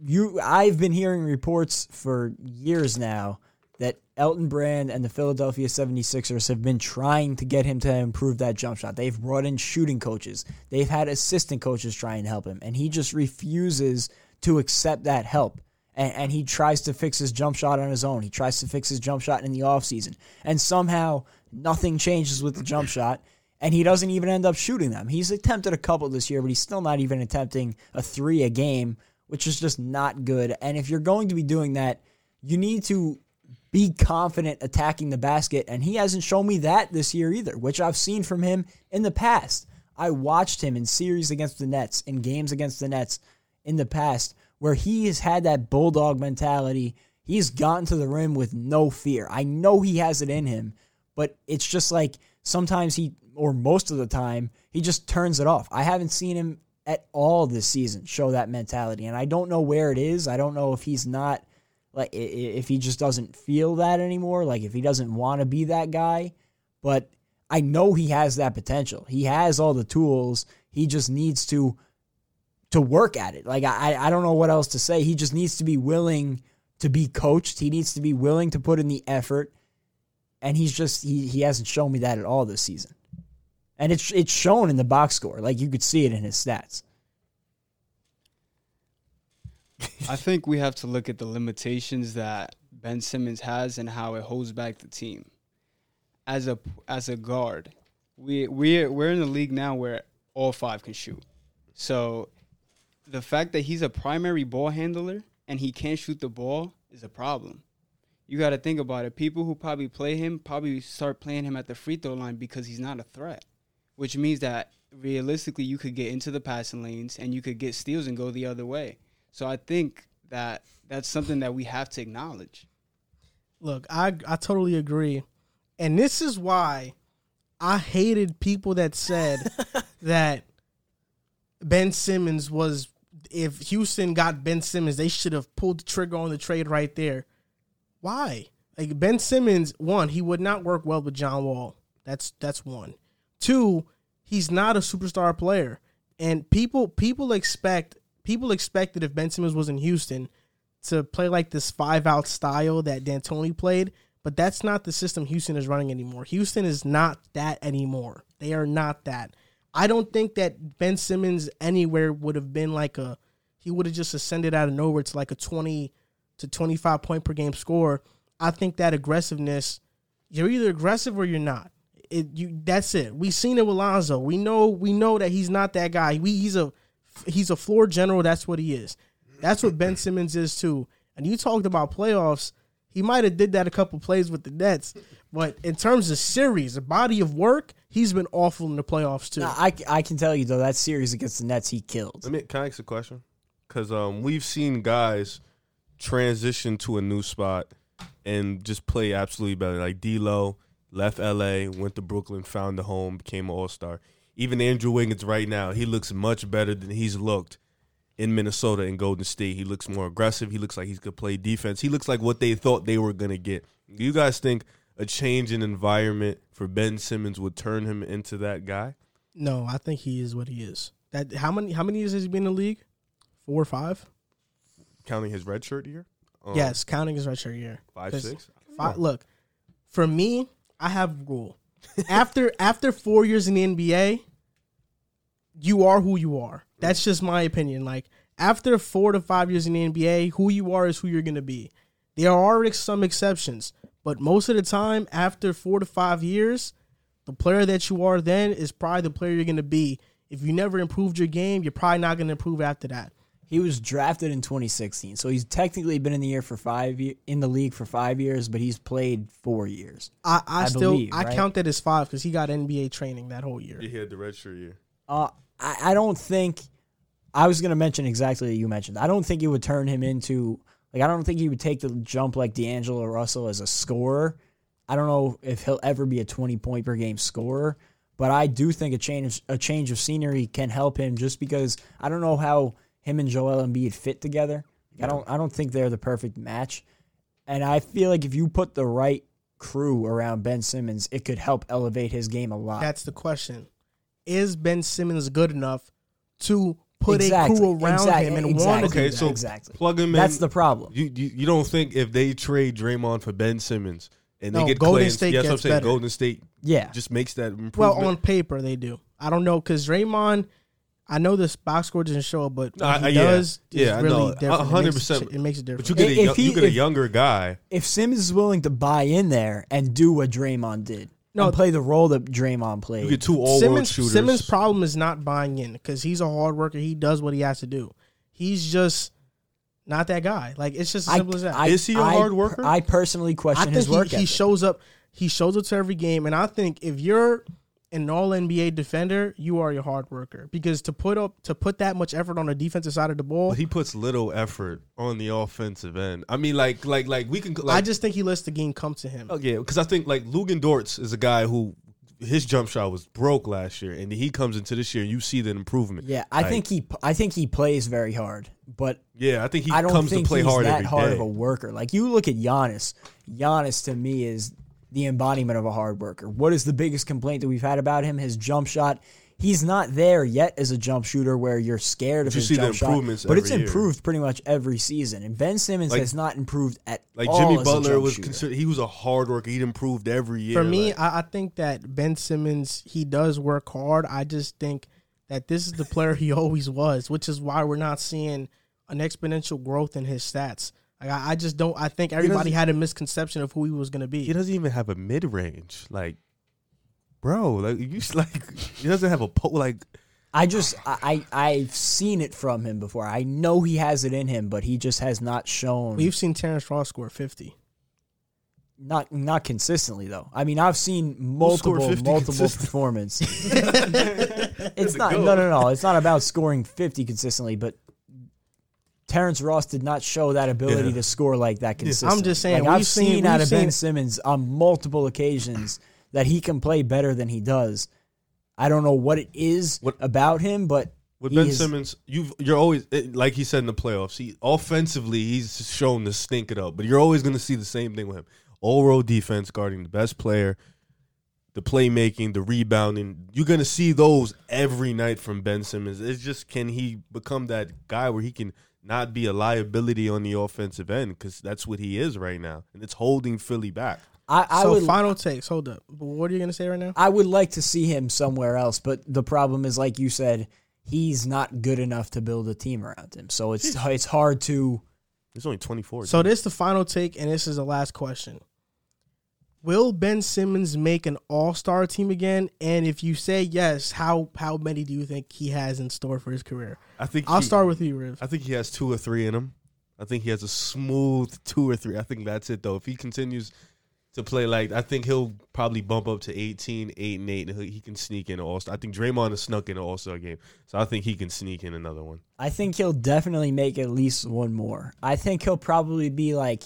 you, I've been hearing reports for years now that Elton Brand and the Philadelphia seventy-sixers have been trying to get him to improve that jump shot. They've brought in shooting coaches. They've had assistant coaches try and help him, and he just refuses to accept that help. And, and he tries to fix his jump shot on his own. He tries to fix his jump shot in the offseason. And somehow nothing changes with the jump shot, and he doesn't even end up shooting them. He's attempted a couple this year, but he's still not even attempting a three a game, which is just not good. And if you're going to be doing that, you need to be confident attacking the basket, and he hasn't shown me that this year either, which I've seen from him in the past. I watched him in series against the Nets, in games against the Nets in the past, where he has had that bulldog mentality. He's gotten to the rim with no fear. I know he has it in him, but it's just like sometimes he, or most of the time, he just turns it off. I haven't seen him at all this season show that mentality, and I don't know where it is. I don't know if he's not... Like, if he just doesn't feel that anymore, like if he doesn't want to be that guy. But I know he has that potential. He has all the tools. He just needs to to work at it. Like, I, I don't know what else to say. He just needs to be willing to be coached. He needs to be willing to put in the effort. And he's just, he, he hasn't shown me that at all this season. And it's it's shown in the box score. Like, you could see it in his stats. I think we have to look at the limitations that Ben Simmons has and how it holds back the team. As a as a guard, we we we're in a league now where all five can shoot. So the fact that he's a primary ball handler and he can't shoot the ball is a problem. You got to think about it. People who probably play him probably start playing him at the free throw line because he's not a threat, which means that realistically you could get into the passing lanes and you could get steals and go the other way. So I think that that's something that we have to acknowledge. Look, I, I totally agree. And this is why I hated people that said that Ben Simmons was, if Houston got Ben Simmons, they should have pulled the trigger on the trade right there. Why? Like, Ben Simmons, one, he would not work well with John Wall. That's that's one. Two, he's not a superstar player. And people people expect... People expected if Ben Simmons was in Houston to play like this five-out style that D'Antoni played, But that's not the system Houston is running anymore. Houston is not that anymore. They are not that. I don't think that Ben Simmons anywhere would have been like a, he would have just ascended out of nowhere to like a twenty to twenty-five point per game score. I think that aggressiveness, you're either aggressive or you're not. It, you, that's it. We've seen it with Lonzo. We know we know that he's not that guy. We, he's a he's a floor general. That's what he is. That's what Ben Simmons is too. And you talked about playoffs. He might have did that a couple plays with the Nets, but in terms of series, the body of work, he's been awful in the playoffs too. No, I, I can tell you though, that series against the Nets, he killed. Let me, can I ask a question? Because um, we've seen guys transition to a new spot and just play absolutely better. Like D'Lo left L A, went to Brooklyn, found a home, became an all-star. Even Andrew Wiggins right now, he looks much better than he's looked in Minnesota and Golden State. He looks more aggressive. He looks like he could play defense. He looks like what they thought they were going to get. Do you guys think a change in environment for Ben Simmons would turn him into that guy? No, I think he is what he is. That How many how many years has he been in the league? Four or five? Counting his redshirt year? Um, yes, counting his redshirt year. Five, six? Five, look, for me, I have a rule. After after four years in the N B A, you are who you are. That's just my opinion. Like, after four to five years in the N B A, who you are is who you're going to be. There are some exceptions, but most of the time, after four to five years, the player that you are then is probably the player you're going to be. If you never improved your game, you're probably not going to improve after that. He was drafted in twenty sixteen, so he's technically been in the year for five year, in the league for five years, but he's played four years. I, I, I still believe, I right? count that as five because he got N B A training that whole year. Yeah, he had the redshirt year. Uh, I, I don't think I was going to mention exactly what you mentioned. I don't think it would turn him into like I don't think he would take the jump like D'Angelo Russell as a scorer. I don't know if he'll ever be a twenty point per game scorer, but I do think a change a change of scenery can help him just because I don't know how him and Joel Embiid fit together. I don't I don't think they're the perfect match. And I feel like if you put the right crew around Ben Simmons, it could help elevate his game a lot. That's the question. Is Ben Simmons good enough to put exactly. a crew around exactly. him and exactly. want to okay, do that? So exactly. plug him in. That's the problem. You, you you don't think if they trade Draymond for Ben Simmons and no, they get Golden Clay, State yeah, gets that's what I'm saying, better. Golden State yeah. just makes that improvement? Well, on paper they do. I don't know because Draymond – I know this box score doesn't show up, but uh, he yeah. does. Yeah, really no, different. one hundred percent. It makes, it makes a difference. But you get, a, young, he, you get if, a younger guy. If Simmons is willing to buy in there and do what Draymond did no, and play the role that Draymond played. You get two all-world shooters. Simmons' problem is not buying in because he's a hard worker. He does what he has to do. He's just not that guy. Like, it's just as simple I, as that. I, is he a I, hard worker? I personally question I his he, work ethic. He shows up. He shows up to every game, and I think if you're – an all-N B A defender, you are a hard worker. Because to put up to put that much effort on the defensive side of the ball... But he puts little effort on the offensive end. I mean, like, like, like we can... Like, I just think he lets the game come to him. Oh, yeah, because I think, like, Luguin Dortz is a guy who... His jump shot was broke last year, and he comes into this year, and you see the improvement. Yeah, I like, think he I think he plays very hard, but yeah, I think he I don't comes think to play he's hard that every hard day. Of a worker. Like, you look at Giannis. Giannis, to me, is... the embodiment of a hard worker. What is the biggest complaint that we've had about him? His jump shot. He's not there yet as a jump shooter where you're scared but of you his see jump the improvements shot. But it's improved year. Pretty much every season. And Ben Simmons like, has not improved at like all. Like Jimmy Butler was shooter. Considered he was a hard worker. He'd improved every year. For me, like. I, I think that Ben Simmons, he does work hard. I just think that this is the player he always was, which is why we're not seeing an exponential growth in his stats. Like I, I just don't. I think everybody had a misconception of who he was going to be. He doesn't even have a mid range, like, bro. Like you, like he doesn't have a po- like. I just I, I I've seen it from him before. I know he has it in him, but he just has not shown. We've seen Terrence Ross score fifty. Not not consistently though. I mean, I've seen multiple multiple performances. It's not no no no. It's not about scoring fifty consistently, but. Terrence Ross did not show that ability yeah. to score like that consistently. I'm just saying, like, I've seen, seen out of seen Ben Simmons on multiple occasions that he can play better than he does. I don't know what it is what, about him, but with Ben is, Simmons, you've you're always like he said in the playoffs. He offensively, he's shown to stink it up, but you're always going to see the same thing with him: all-world defense, guarding the best player, the playmaking, the rebounding. You're going to see those every night from Ben Simmons. It's just can he become that guy where he can. Not be a liability on the offensive end because that's what he is right now, and it's holding Philly back. I, I so would, final takes. Hold up. What are you going to say right now? I would like to see him somewhere else, but the problem is, like you said, he's not good enough to build a team around him. So it's it's hard to. There's only twenty-four. So dude. This is the final take, and this is the last question. Will Ben Simmons make an all-star team again? And if you say yes, how how many do you think he has in store for his career? I think I'll he, start with you, Riv. I think he has two or three in him. I think he has a smooth two or three. I think that's it, though. If he continues to play like, I think he'll probably bump up to eighteen, eight, and eight, and he can sneak in an all-star. I think Draymond has snuck in an all-star game, so I think he can sneak in another one. I think he'll definitely make at least one more. I think he'll probably be like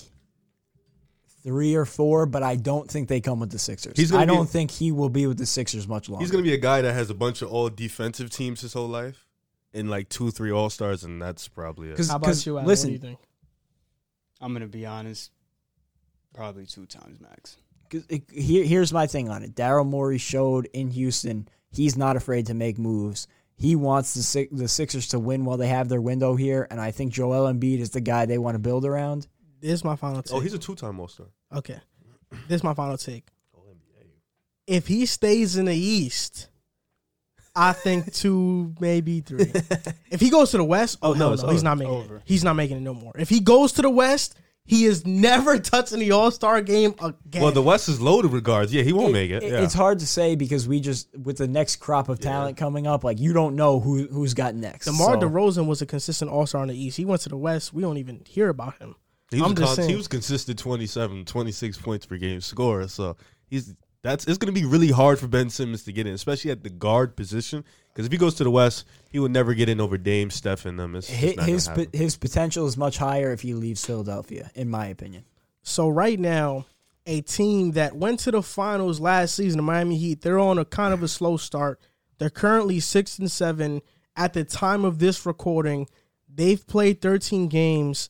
three or four, but I don't think they come with the Sixers. I don't be, think he will be with the Sixers much longer. He's going to be a guy that has a bunch of all-defensive teams his whole life and, like, two, three All-Stars, and that's probably it. Cause, How about cause, you, Adam? Listen, what do you think? I'm going to be honest, probably two times max. Cause it, here, here's my thing on it. Daryl Morey showed in Houston he's not afraid to make moves. He wants the, the Sixers to win while they have their window here, and I think Joel Embiid is the guy they want to build around. This is my final take. Oh, he's a two-time All-Star. Okay. This is my final take. If he stays in the East, I think two, maybe three. If he goes to the West, oh, oh no, no, no he's not making it. He's not making it no more. If he goes to the West, he is never touching the All-Star game again. Well, the West is loaded with guards. Yeah, he won't it, make it. Yeah. It's hard to say because we just, with the next crop of talent yeah. coming up, like you don't know who, who's got next. DeMar so. DeRozan was a consistent All-Star in the East. He went to the West. We don't even hear about him. He was, I'm just saying. He was consistent twenty-seven, twenty-six points per game scorer. So he's that's it's going to be really hard for Ben Simmons to get in, especially at the guard position. Because if he goes to the West, he will never get in over Dame, Steph, and them. It's, his it's his, po- his potential is much higher if he leaves Philadelphia, in my opinion. So right now, a team that went to the finals last season, the Miami Heat, they're on a kind of a slow start. They're currently six and seven at the time of this recording. They've played thirteen games,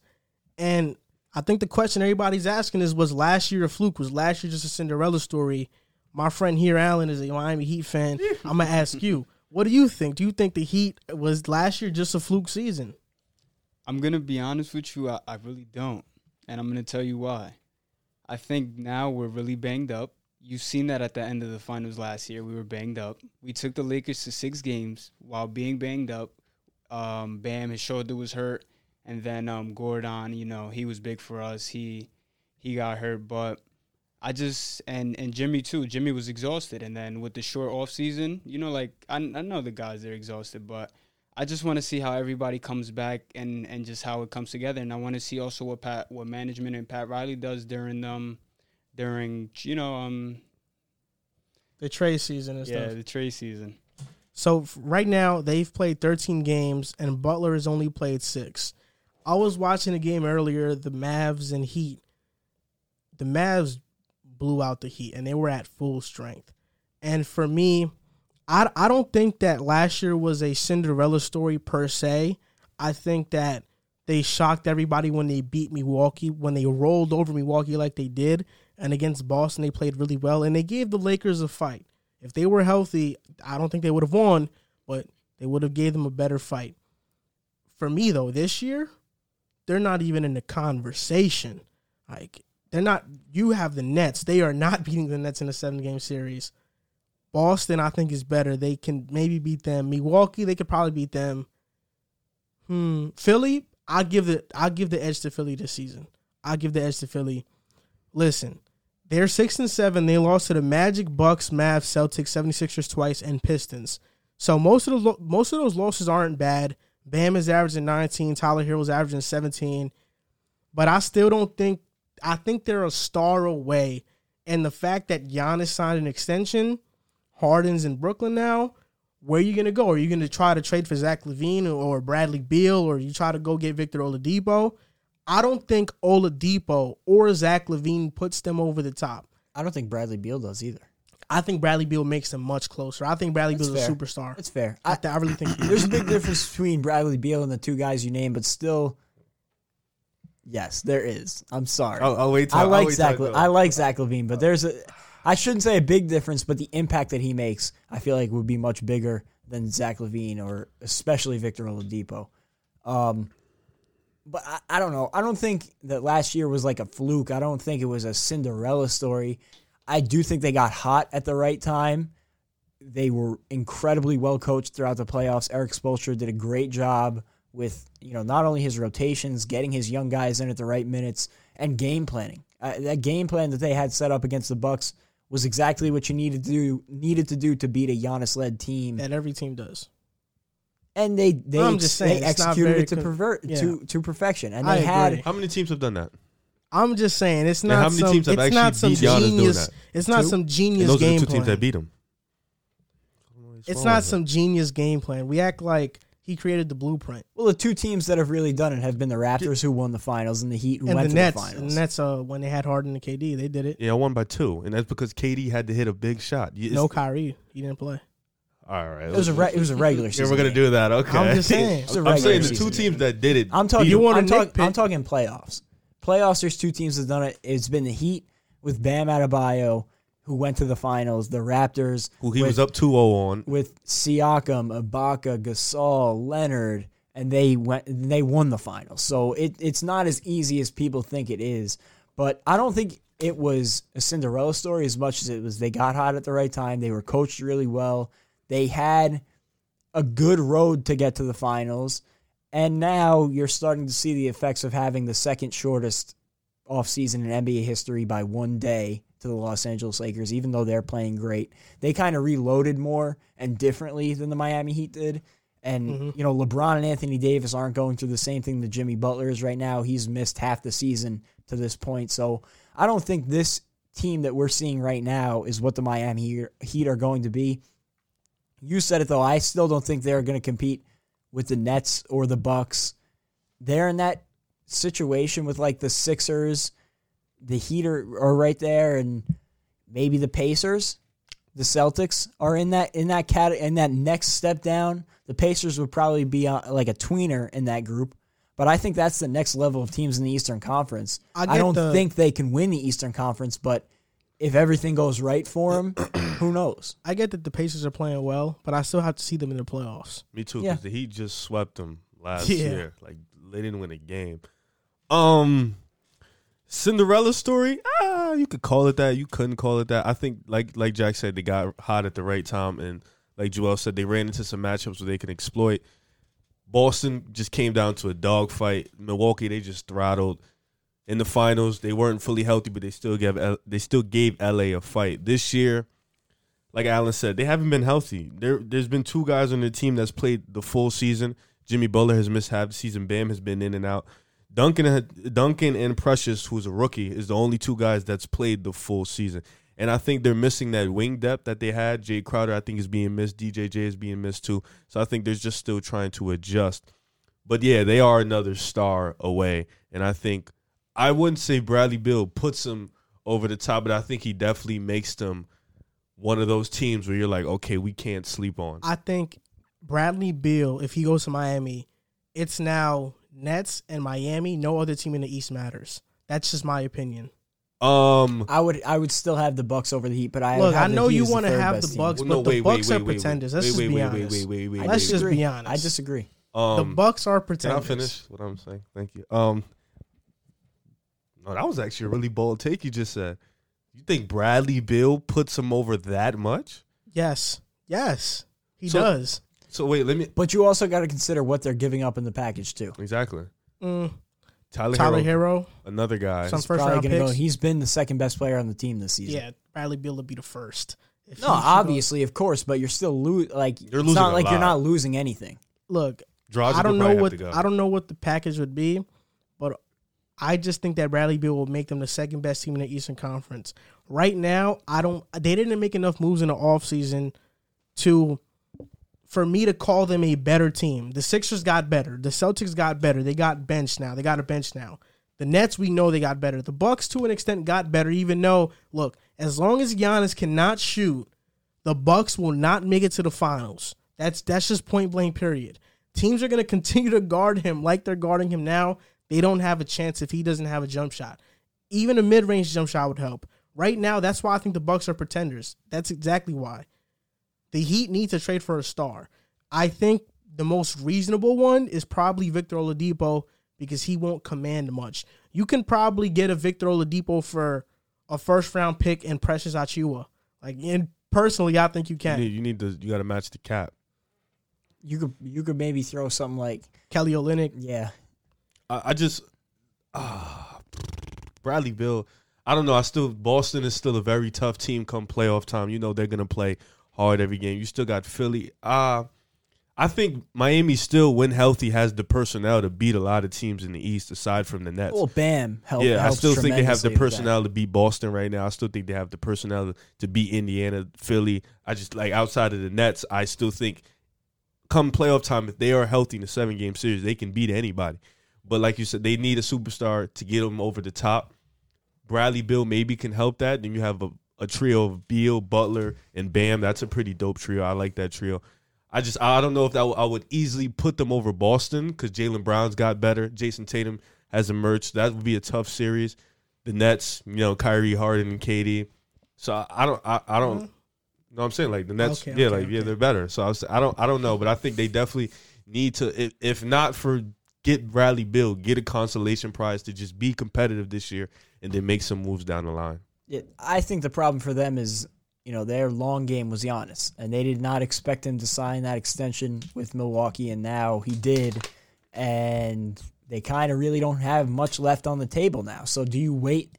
and I think the question everybody's asking is, was last year a fluke? Was last year just a Cinderella story? My friend here, Alan, is a Miami Heat fan. I'm going to ask you, what do you think? Do you think the Heat was last year just a fluke season? I'm going to be honest with you. I, I really don't. And I'm going to tell you why. I think now we're really banged up. You've seen that at the end of the finals last year. We were banged up. We took the Lakers to six games while being banged up. Um, Bam, his shoulder was hurt. And then um, Gordon, you know, he was big for us. He he got hurt. But I just – and and Jimmy, too. Jimmy was exhausted. And then with the short offseason, you know, like, I, I know the guys are exhausted. But I just want to see how everybody comes back and, and just how it comes together. And I want to see also what Pat, what management and Pat Riley does during, um, during you know, um the trade season and yeah, stuff. Yeah, the trade season. So right now they've played thirteen games and Butler has only played six. I was watching a game earlier, the Mavs and Heat. The Mavs blew out the Heat, and they were at full strength. And for me, I, I don't think that last year was a Cinderella story per se. I think that they shocked everybody when they beat Milwaukee, when they rolled over Milwaukee like they did. And against Boston, they played really well, and they gave the Lakers a fight. If they were healthy, I don't think they would have won, but they would have gave them a better fight. For me, though, this year, they're not even in the conversation. Like, they're not. You have the Nets. They are not beating the Nets in a seven-game series. Boston, I think, is better. They can maybe beat them. Milwaukee, they could probably beat them. Hmm. Philly, I'll give the I'll give the edge to Philly this season. I'll give the edge to Philly. Listen, they're six and seven. They lost to the Magic, Bucks, Mavs, Celtics, seventy-sixers twice, and Pistons. So most of the most of those losses aren't bad. Bam is averaging nineteen. Tyler Hero is averaging seventeen. But I still don't think – I think they're a star away. And the fact that Giannis signed an extension, Harden's in Brooklyn now, where are you going to go? Are you going to try to trade for Zach LaVine or Bradley Beal, or you try to go get Victor Oladipo? I don't think Oladipo or Zach LaVine puts them over the top. I don't think Bradley Beal does either. I think Bradley Beal makes them much closer. I think Bradley Beal's a superstar. That's fair. I, I really think there's a big difference between Bradley Beal and the two guys you named, but still, yes, there is. I'm sorry. I'll, I'll wait. Till, I like I'll wait Zach. Till I, I like Zach LaVine, but there's a. I shouldn't say a big difference, but the impact that he makes, I feel like, would be much bigger than Zach LaVine or especially Victor Oladipo. Um, But I, I don't know. I don't think that last year was like a fluke. I don't think it was a Cinderella story. I do think they got hot at the right time. They were incredibly well coached throughout the playoffs. Eric Spoelstra did a great job with, you know, not only his rotations, getting his young guys in at the right minutes, and game planning. Uh, that game plan that they had set up against the Bucks was exactly what you needed to do, needed to do to beat a Giannis-led team. And every team does. And they they, I'm just saying, they executed it to, pervert, yeah. to, to perfection. And they I had agree. How many teams have done that? I'm just saying it's not. And how many some, teams have actually not some beat genius, It's not two? some genius. And those game are the two plan. teams that beat them. It's, it's not some that. genius game plan. We act like he created the blueprint. Well, the two teams that have really done it have been the Raptors, who won the finals, and the Heat, who and went the to Nets, the finals. And the Nets, uh, when they had Harden and K D, they did it. Yeah, won by two, and that's because K D had to hit a big shot. It's, no Kyrie, he didn't play. All right. It was a re- it was a regular season. Yeah, we're gonna do that. Okay. I'm just saying. I'm saying the two teams that did it. I'm talking. You want I'm, talk, I'm taltalking playoffs. Playoffs. There's two teams that've done it. It's been the Heat with Bam Adebayo, who went to the finals. The Raptors, who he with, was up two oh on, with Siakam, Ibaka, Gasol, Leonard, and they went. And they won the finals. So it it's not as easy as people think it is. But I don't think it was a Cinderella story as much as it was. They got hot at the right time. They were coached really well. They had a good road to get to the finals, and now you're starting to see the effects of having the second shortest offseason in N B A history by one day to the Los Angeles Lakers, even though they're playing great. They kind of reloaded more and differently than the Miami Heat did, and mm-hmm. you know, LeBron and Anthony Davis aren't going through the same thing that Jimmy Butler is right now. He's missed half the season to this point, so I don't think this team that we're seeing right now is what the Miami Heat are going to be. You said it, though. I still don't think they're going to compete with the Nets or the Bucks. They're in that situation with, like, the Sixers, the Heat are, are right there, and maybe the Pacers, the Celtics are in that in that cat in that next step down. The Pacers would probably be uh, like a tweener in that group, but I think that's the next level of teams in the Eastern Conference. I, I don't the- think they can win the Eastern Conference, but if everything goes right for them, who knows? I get that the Pacers are playing well, but I still have to see them in the playoffs. Me too, because yeah. the Heat just swept them last yeah. year. Like, they didn't win a game. Um, Cinderella story? Ah, you could call it that. You couldn't call it that. I think, like like Jack said, they got hot at the right time, and like Joel said, they ran into some matchups where they can exploit. Boston just came down to a dogfight. Milwaukee, they just throttled. In the finals, they weren't fully healthy, but they still gave they still gave L A a fight. This year, like Alan said, they haven't been healthy. There, there's been two guys on their team that's played the full season. Jimmy Butler has missed half the season. Bam has been in and out. Duncan, Duncan and Precious, who's a rookie, is the only two guys that's played the full season. And I think they're missing that wing depth that they had. Jay Crowder, I think, is being missed. D J J is being missed, too. So I think they're just still trying to adjust. But, yeah, they are another star away, and I think I wouldn't say Bradley Beal puts them over the top, but I think he definitely makes them one of those teams where you're like, okay, we can't sleep on. I think Bradley Beal, if he goes to Miami, it's now Nets and Miami. No other team in the East matters. That's just my opinion. Um, I would I would still have the Bucks over the Heat, but I look. Have I know you want to have the Bucks, well, no, but wait, the Bucks wait, wait, are wait, pretenders. Let's just be honest. Let's just be honest. I disagree. Um, the Bucks are pretenders. Can I finish what I'm saying? Thank you. Um. Oh, that was actually a really bold take you just said. You think Bradley Beal puts him over that much? Yes. Yes. He so, does. So, wait, let me... But you also got to consider what they're giving up in the package, too. Exactly. Mm. Tyler, Tyler Hero, Hero. Another guy. Some first round picks. Go, he's been the second best player on the team this season. Yeah, Bradley Beal would be the first. If no, obviously, goes. of course, but you're still lo- like, you're losing. It's not like lot. You're not losing anything. Look, I don't, know what, I don't know what the package would be, but I just think that Bradley Beal will make them the second best team in the Eastern Conference. Right now, I don't. They didn't make enough moves in the offseason to, for me to call them a better team. The Sixers got better. The Celtics got better. They got benched now. They got a bench now. The Nets, we know they got better. The Bucks, to an extent, got better, even though, look, as long as Giannis cannot shoot, the Bucks will not make it to the finals. That's, that's just point blank, period. Teams are going to continue to guard him like they're guarding him now. They don't have a chance if he doesn't have a jump shot. Even a mid-range jump shot would help. Right now, that's why I think the Bucks are pretenders. That's exactly why. The Heat need to trade for a star. I think the most reasonable one is probably Victor Oladipo because he won't command much. You can probably get a Victor Oladipo for a first-round pick and Precious Achiuwa. Like, and personally, I think you can. You need, you need to. You got to match the cap. You could. You could maybe throw something like Kelly Olynyk. Yeah. I, I just. Uh, Bradley Beal. I don't know. I still. Boston is still a very tough team come playoff time. You know they're gonna play hard every game. You still got Philly. Uh I think Miami still, when healthy, has the personnel to beat a lot of teams in the East, aside from the Nets. Well, Bam helped. Yeah, helps I still think they have the personnel to beat Boston right now. I still think they have the personnel to beat Indiana, Philly. I just, like, outside of the Nets, I still think come playoff time, if they are healthy in a seven-game series, they can beat anybody. But like you said, they need a superstar to get them over the top. Bradley Beal maybe can help that. Then you have a, a trio of Beal, Butler, and Bam. That's a pretty dope trio. I like that trio. I just I don't know if that w- I would easily put them over Boston because Jaylen Brown's got better. Jason Tatum has emerged. That would be a tough series. The Nets, you know, Kyrie, Harden, and K D. So I, I don't I, I don't you know what I'm saying, like the Nets, okay, yeah, okay, like okay. yeah, they're better. So I, was, I don't I don't know, but I think they definitely need to, if, if not for get Bradley Beal, get a consolation prize to just be competitive this year and then make some moves down the line. Yeah, I think the problem for them is, you know, their long game was Giannis, and they did not expect him to sign that extension with Milwaukee, and now he did, and they kind of really don't have much left on the table now. So do you wait?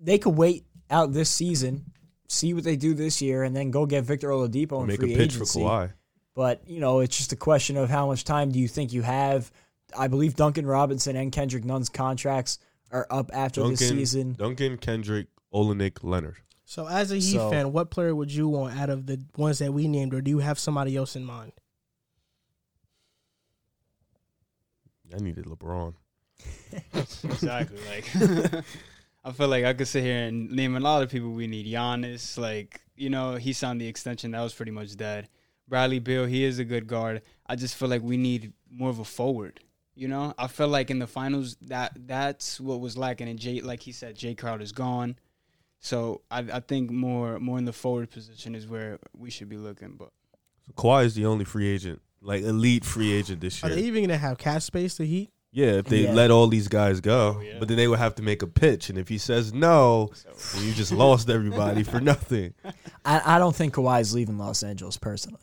They could wait out this season, see what they do this year, and then go get Victor Oladipo in free agency. Make a pitch for Kawhi. But, you know, it's just a question of how much time do you think you have. I believe Duncan Robinson and Kendrick Nunn's contracts are up after Duncan, this season. Duncan, Kendrick, Olynyk, Leonard. So, as a Heat so, fan, what player would you want out of the ones that we named, or do you have somebody else in mind? I needed LeBron. Exactly. Like, I feel like I could sit here and name a lot of people we need. Giannis, like, you know, he signed the extension. That was pretty much dead. Bradley Beal, he is a good guard. I just feel like we need more of a forward. You know, I feel like in the finals, that that's what was lacking. And, Jay, like he said, Jay Crowder's gone. So I, I think more more in the forward position is where we should be looking. But so Kawhi is the only free agent, like elite free agent this year. Are they even going to have cap space to Heat? Yeah, if they yeah. let all these guys go. Oh, yeah. But then they would have to make a pitch. And if he says no, so. you just lost everybody for nothing. I, I don't think Kawhi is leaving Los Angeles personally.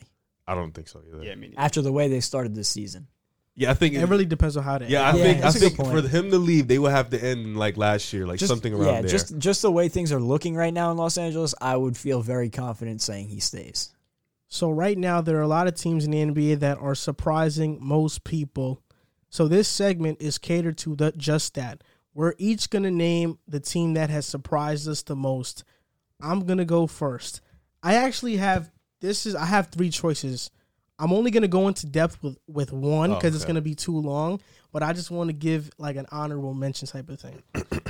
I don't think so either. Yeah, me neither. After the way they started this season. Yeah, I think it, it really depends on how to. Yeah, end. I yeah, think I think for him to leave, they would have to end like last year, like just, something around yeah, there. Just just the way things are looking right now in Los Angeles, I would feel very confident saying he stays. So right now, there are a lot of teams in the N B A that are surprising most people. So this segment is catered to the, just that. We're each gonna name the team that has surprised us the most. I'm gonna go first. I actually have this is I have three choices. I'm only going to go into depth with, with one because oh, okay. it's going to be too long, but I just want to give like an honorable mention type of thing.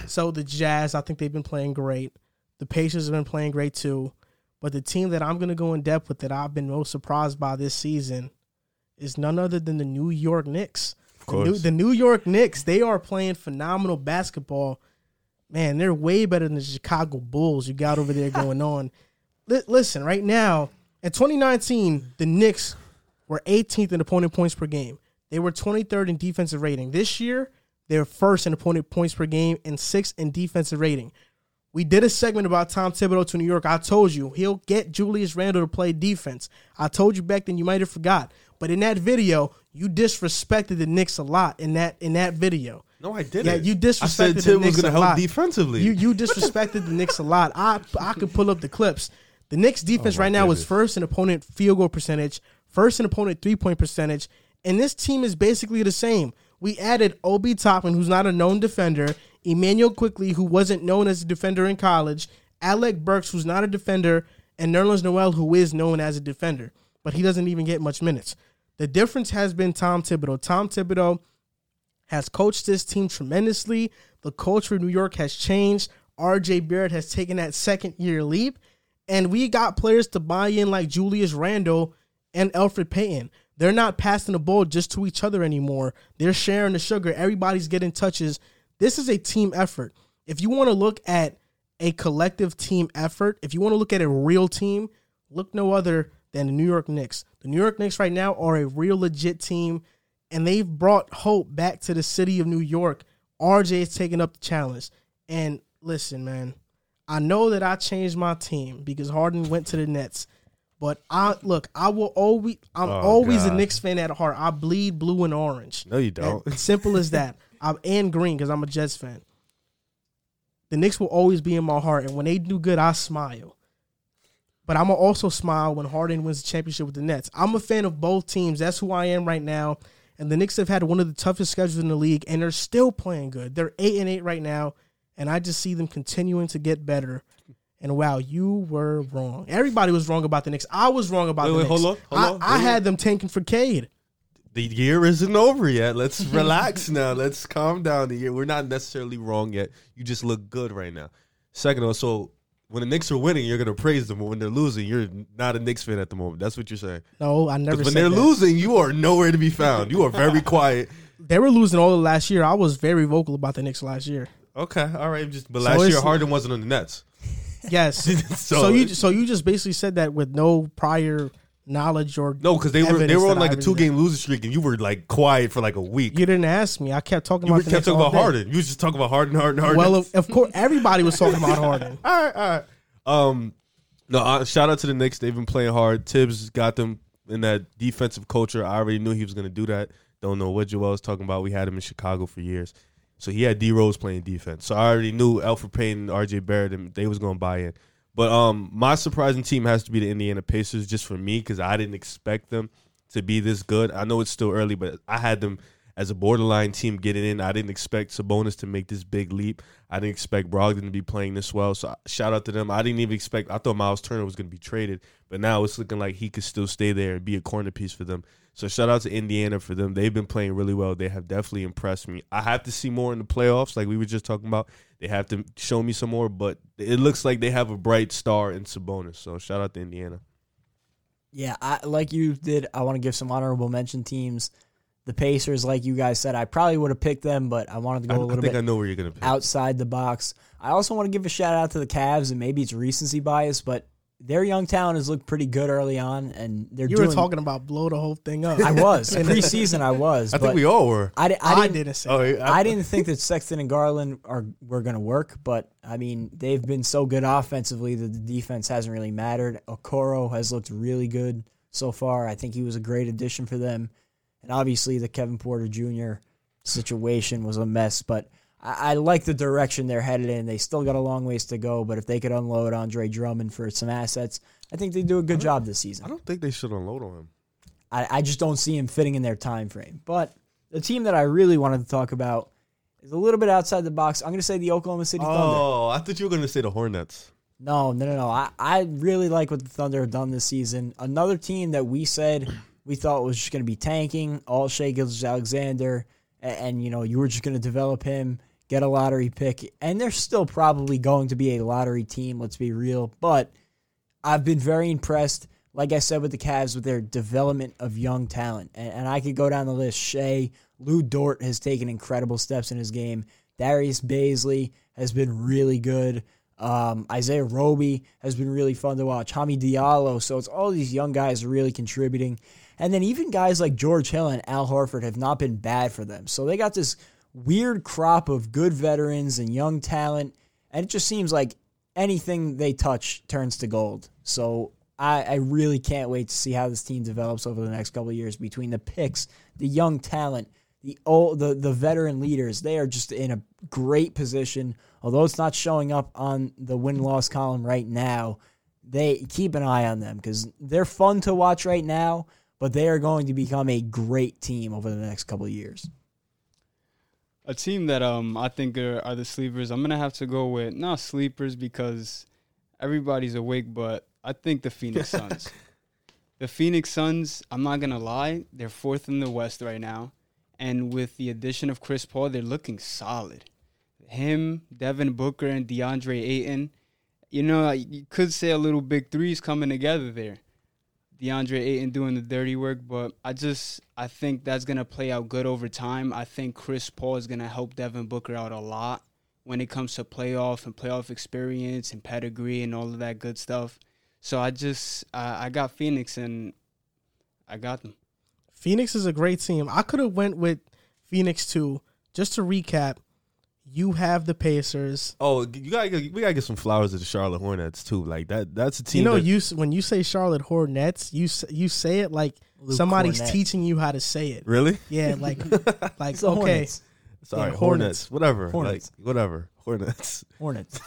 So the Jazz, I think they've been playing great. The Pacers have been playing great too, but the team that I'm going to go in depth with that I've been most surprised by this season is none other than the New York Knicks. Of course. The New, the New York Knicks, they are playing phenomenal basketball. Man, they're way better than the Chicago Bulls you got over there going on. L- listen, right now, in twenty nineteen, the Knicks were eighteenth in opponent points per game. They were twenty-third in defensive rating. This year, they're first in opponent points per game and sixth in defensive rating. We did a segment about Tom Thibodeau to New York. I told you, he'll get Julius Randle to play defense. I told you back then, you might have forgot. But in that video, you disrespected the Knicks a lot in that in that video. No, I didn't. Yeah, you disrespected I said Tim the Knicks was going to help lot. defensively. You you disrespected the Knicks a lot. I, I could pull up the clips. The Knicks' defense oh right now goodness. is first in opponent field goal percentage, first in opponent three-point percentage, and this team is basically the same. We added Obi Toppin, who's not a known defender, Emmanuel Quickly, who wasn't known as a defender in college, Alec Burks, who's not a defender, and Nerlens Noel, who is known as a defender, but he doesn't even get much minutes. The difference has been Tom Thibodeau. Tom Thibodeau has coached this team tremendously. The culture of New York has changed. R J Barrett has taken that second-year leap, and we got players to buy in like Julius Randle and Alfred Payton. They're not passing the ball just to each other anymore. They're sharing the sugar. Everybody's getting touches. This is a team effort. If you want to look at a collective team effort, if you want to look at a real team, look no other than the New York Knicks. The New York Knicks right now are a real legit team, and they've brought hope back to the city of New York. R J is taking up the challenge. And listen, man, I know that I changed my team because Harden went to the Nets. But I look, I will always I'm oh, always God. a Knicks fan at heart. I bleed blue and orange. No, you don't. And simple as that. I'm and green because I'm a Jets fan. The Knicks will always be in my heart, and when they do good, I smile. But I'm going to also smile when Harden wins the championship with the Nets. I'm a fan of both teams. That's who I am right now. And the Knicks have had one of the toughest schedules in the league, and they're still playing good. They're eight and eight right now, and I just see them continuing to get better. And, wow, you were wrong. Everybody was wrong about the Knicks. I was wrong about wait, the wait, Knicks. Hold on, hold on, I, I had them tanking for Cade. The year isn't over yet. Let's relax now. Let's calm down the year. We're not necessarily wrong yet. You just look good right now. Second of all, so when the Knicks are winning, you're going to praise them. But when they're losing, you're not a Knicks fan at the moment. That's what you're saying. No, I never said that. When they're losing, you are nowhere to be found. You are very quiet. They were losing all of last year. I was very vocal about the Knicks last year. Okay, all right. Just, but so last year, Harden wasn't on the Nets. Yes. so, so you so you just basically said that with no prior knowledge or no, because they were they were on like I a two game losing streak, and you were like quiet for like a week. You didn't ask me. I kept talking you about. You kept talking about Harden. You was just talking about Harden, Harden, Harden. Well, of, of course, everybody was talking about Harden. all right, all right. Um, no, uh, shout out to the Knicks. They've been playing hard. Tibbs got them in that defensive culture. I already knew he was going to do that. Don't know what Joel was talking about. We had him in Chicago for years. So he had D Rose playing defense. So I already knew Alfred Payton, R J Barrett, and they was going to buy in. But um, my surprising team has to be the Indiana Pacers, just for me, because I didn't expect them to be this good. I know it's still early, but I had them as a borderline team getting in. I didn't expect Sabonis to make this big leap. I didn't expect Brogdon to be playing this well. So shout out to them. I didn't even expect. I thought Miles Turner was going to be traded, but now it's looking like he could still stay there and be a corner piece for them. So shout out to Indiana for them. They've been playing really well. They have definitely impressed me. I have to see more in the playoffs, like we were just talking about. They have to show me some more, but it looks like they have a bright star in Sabonis. So shout out to Indiana. Yeah, I, like you did, I want to give some honorable mention teams. The Pacers, like you guys said, I probably would have picked them, but I wanted to go I, a little I think bit I know where you're gonna pick. Outside the box. I also want to give a shout out to the Cavs, and maybe it's recency bias, but their young talent has looked pretty good early on, and they're you doing... You were talking about blow the whole thing up. I was. In preseason, I was. I think we all were. I, di- I, didn't, I didn't say oh, I, I didn't think that Sexton and Garland are were going to work, but, I mean, they've been so good offensively that the defense hasn't really mattered. Okoro has looked really good so far. I think he was a great addition for them. And, obviously, the Kevin Porter Junior situation was a mess, but... I like the direction they're headed in. They still got a long ways to go, but if they could unload Andre Drummond for some assets, I think they do a good job this season. I don't think they should unload on him. I, I just don't see him fitting in their time frame. But the team that I really wanted to talk about is a little bit outside the box. I'm going to say the Oklahoma City Thunder. Oh, I thought you were going to say the Hornets. No, no, no, no. I, I really like what the Thunder have done this season. Another team that we said we thought was just going to be tanking, all Shai Gilgeous-Alexander, and, and, you know, you were just going to develop him. Get a lottery pick, and they're still probably going to be a lottery team, let's be real. But I've been very impressed, like I said, with the Cavs, with their development of young talent. And, and I could go down the list. Shea, Lou Dort has taken incredible steps in his game. Darius Baisley has been really good. Um, Isaiah Roby has been really fun to watch. Hami Diallo. So it's all these young guys really contributing. And then even guys like George Hill and Al Horford have not been bad for them. So they got this weird crop of good veterans and young talent, and it just seems like anything they touch turns to gold. So I, I really can't wait to see how this team develops over the next couple of years between the picks, the young talent, the old, the, the veteran leaders. They are just in a great position. Although it's not showing up on the win-loss column right now, they keep an eye on them because they're fun to watch right now, but they are going to become a great team over the next couple of years. A team that um I think are, are the sleepers. I'm going to have to go with, not sleepers because everybody's awake, but I think the Phoenix Suns. The Phoenix Suns, I'm not going to lie, they're fourth in the West right now. And with the addition of Chris Paul, they're looking solid. Him, Devin Booker, and DeAndre Ayton. You know, you could say a little big three's coming together there. DeAndre Ayton doing the dirty work, but I just I think that's going to play out good over time. I think Chris Paul is going to help Devin Booker out a lot when it comes to playoff and playoff experience and pedigree and all of that good stuff. So I just uh, I got Phoenix, and I got them. Phoenix is a great team. I could have went with Phoenix too. Just to recap, you have the Pacers. Oh, you gotta we gotta get some flowers to the Charlotte Hornets too. Like that, that's a team. You know, that, you when you say Charlotte Hornets, you you say it like Luke somebody's Cornette. Teaching you how to say it. Really? Yeah, like like it's okay. Hornets. Sorry, yeah, Hornets. Hornets. Whatever. Hornets. Like whatever. Hornets. Hornets.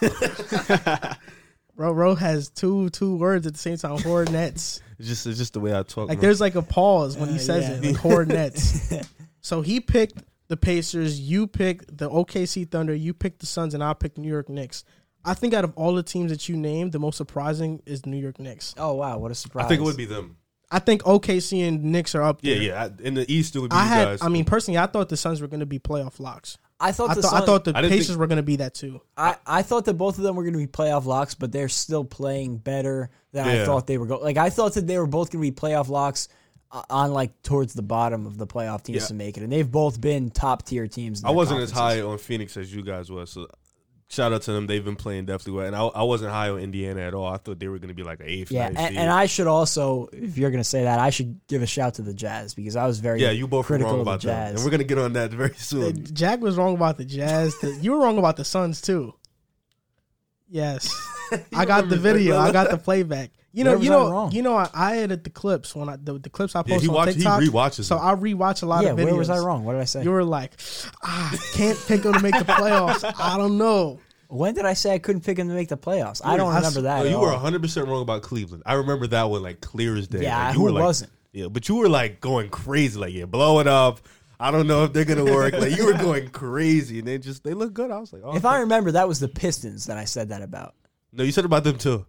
Bro, Ro has two two words at the same time. Hornets. It's just it's just the way I talk. Like, man. There's like a pause when uh, he says yeah. it. Like, Hornets. So he picked the Pacers. You picked the O K C Thunder. You picked the Suns, and I picked New York Knicks. I think out of all the teams that you named, the most surprising is New York Knicks. Oh wow, what a surprise! I think it would be them. I think O K C and Knicks are up there. Yeah, yeah. In the East, it would be I you had, guys. I mean, personally, I thought the Suns were going to be playoff locks. I thought I the, thought, Suns, I thought the I Pacers think, were going to be that too. I, I thought that both of them were going to be playoff locks, but they're still playing better than yeah. I thought they were going. Like I thought that they were both going to be playoff locks on like towards the bottom of the playoff teams yeah. to make it, and they've both been top tier teams. In I wasn't as high on Phoenix as you guys were, so shout out to them. They've been playing definitely well, and I, I wasn't high on Indiana at all. I thought they were going to be like an eighth. Yeah, and, and I should also, if you're going to say that, I should give a shout to the Jazz because I was very yeah, you both critical were wrong about the Jazz, that. And we're going to get on that very soon. The Jack was wrong about the Jazz. The, you were wrong about the Suns too. Yes, I got the video. I got the playback. You know, you know, you know. I, I edit the clips when I the, the clips I post yeah, on watched, TikTok. He rewatches so them. I rewatch a lot yeah, of videos. Where was I wrong? What did I say? You were like, ah, I can't pick him to make the playoffs. I don't know. When did I say I couldn't pick him to make the playoffs? I don't I, remember that. No, you all. were one hundred percent wrong about Cleveland. I remember that one like clear as day. Yeah, like, you who were like, wasn't? Yeah, but you were like going crazy. Like yeah, blow it up. I don't know if they're gonna work. Like you were going crazy, and they just they look good. I was like, oh, if God. I remember, that was the Pistons that I said that about. No, you said about them too.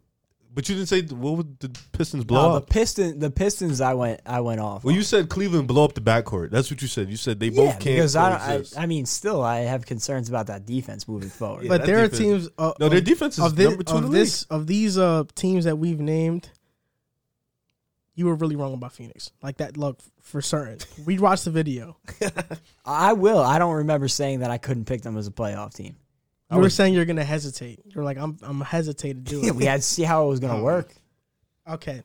But you didn't say what would the Pistons blow no, up? The Piston, the Pistons. I went, I went off. Well, on. You said Cleveland blow up the backcourt. That's what you said. You said they yeah, both can't. Because I, I, I mean, still, I have concerns about that defense moving forward. Yeah, but there defense. are teams. Uh, no, their defense is of this, number two of in the this, league. Of these uh, teams that we've named, you were really wrong about Phoenix. Like that, look for certain. We watched the video. I will. I don't remember saying that I couldn't pick them as a playoff team. You were saying you're gonna hesitate. You're like, I'm, I'm hesitating to do it. We had to see how it was gonna work. Okay,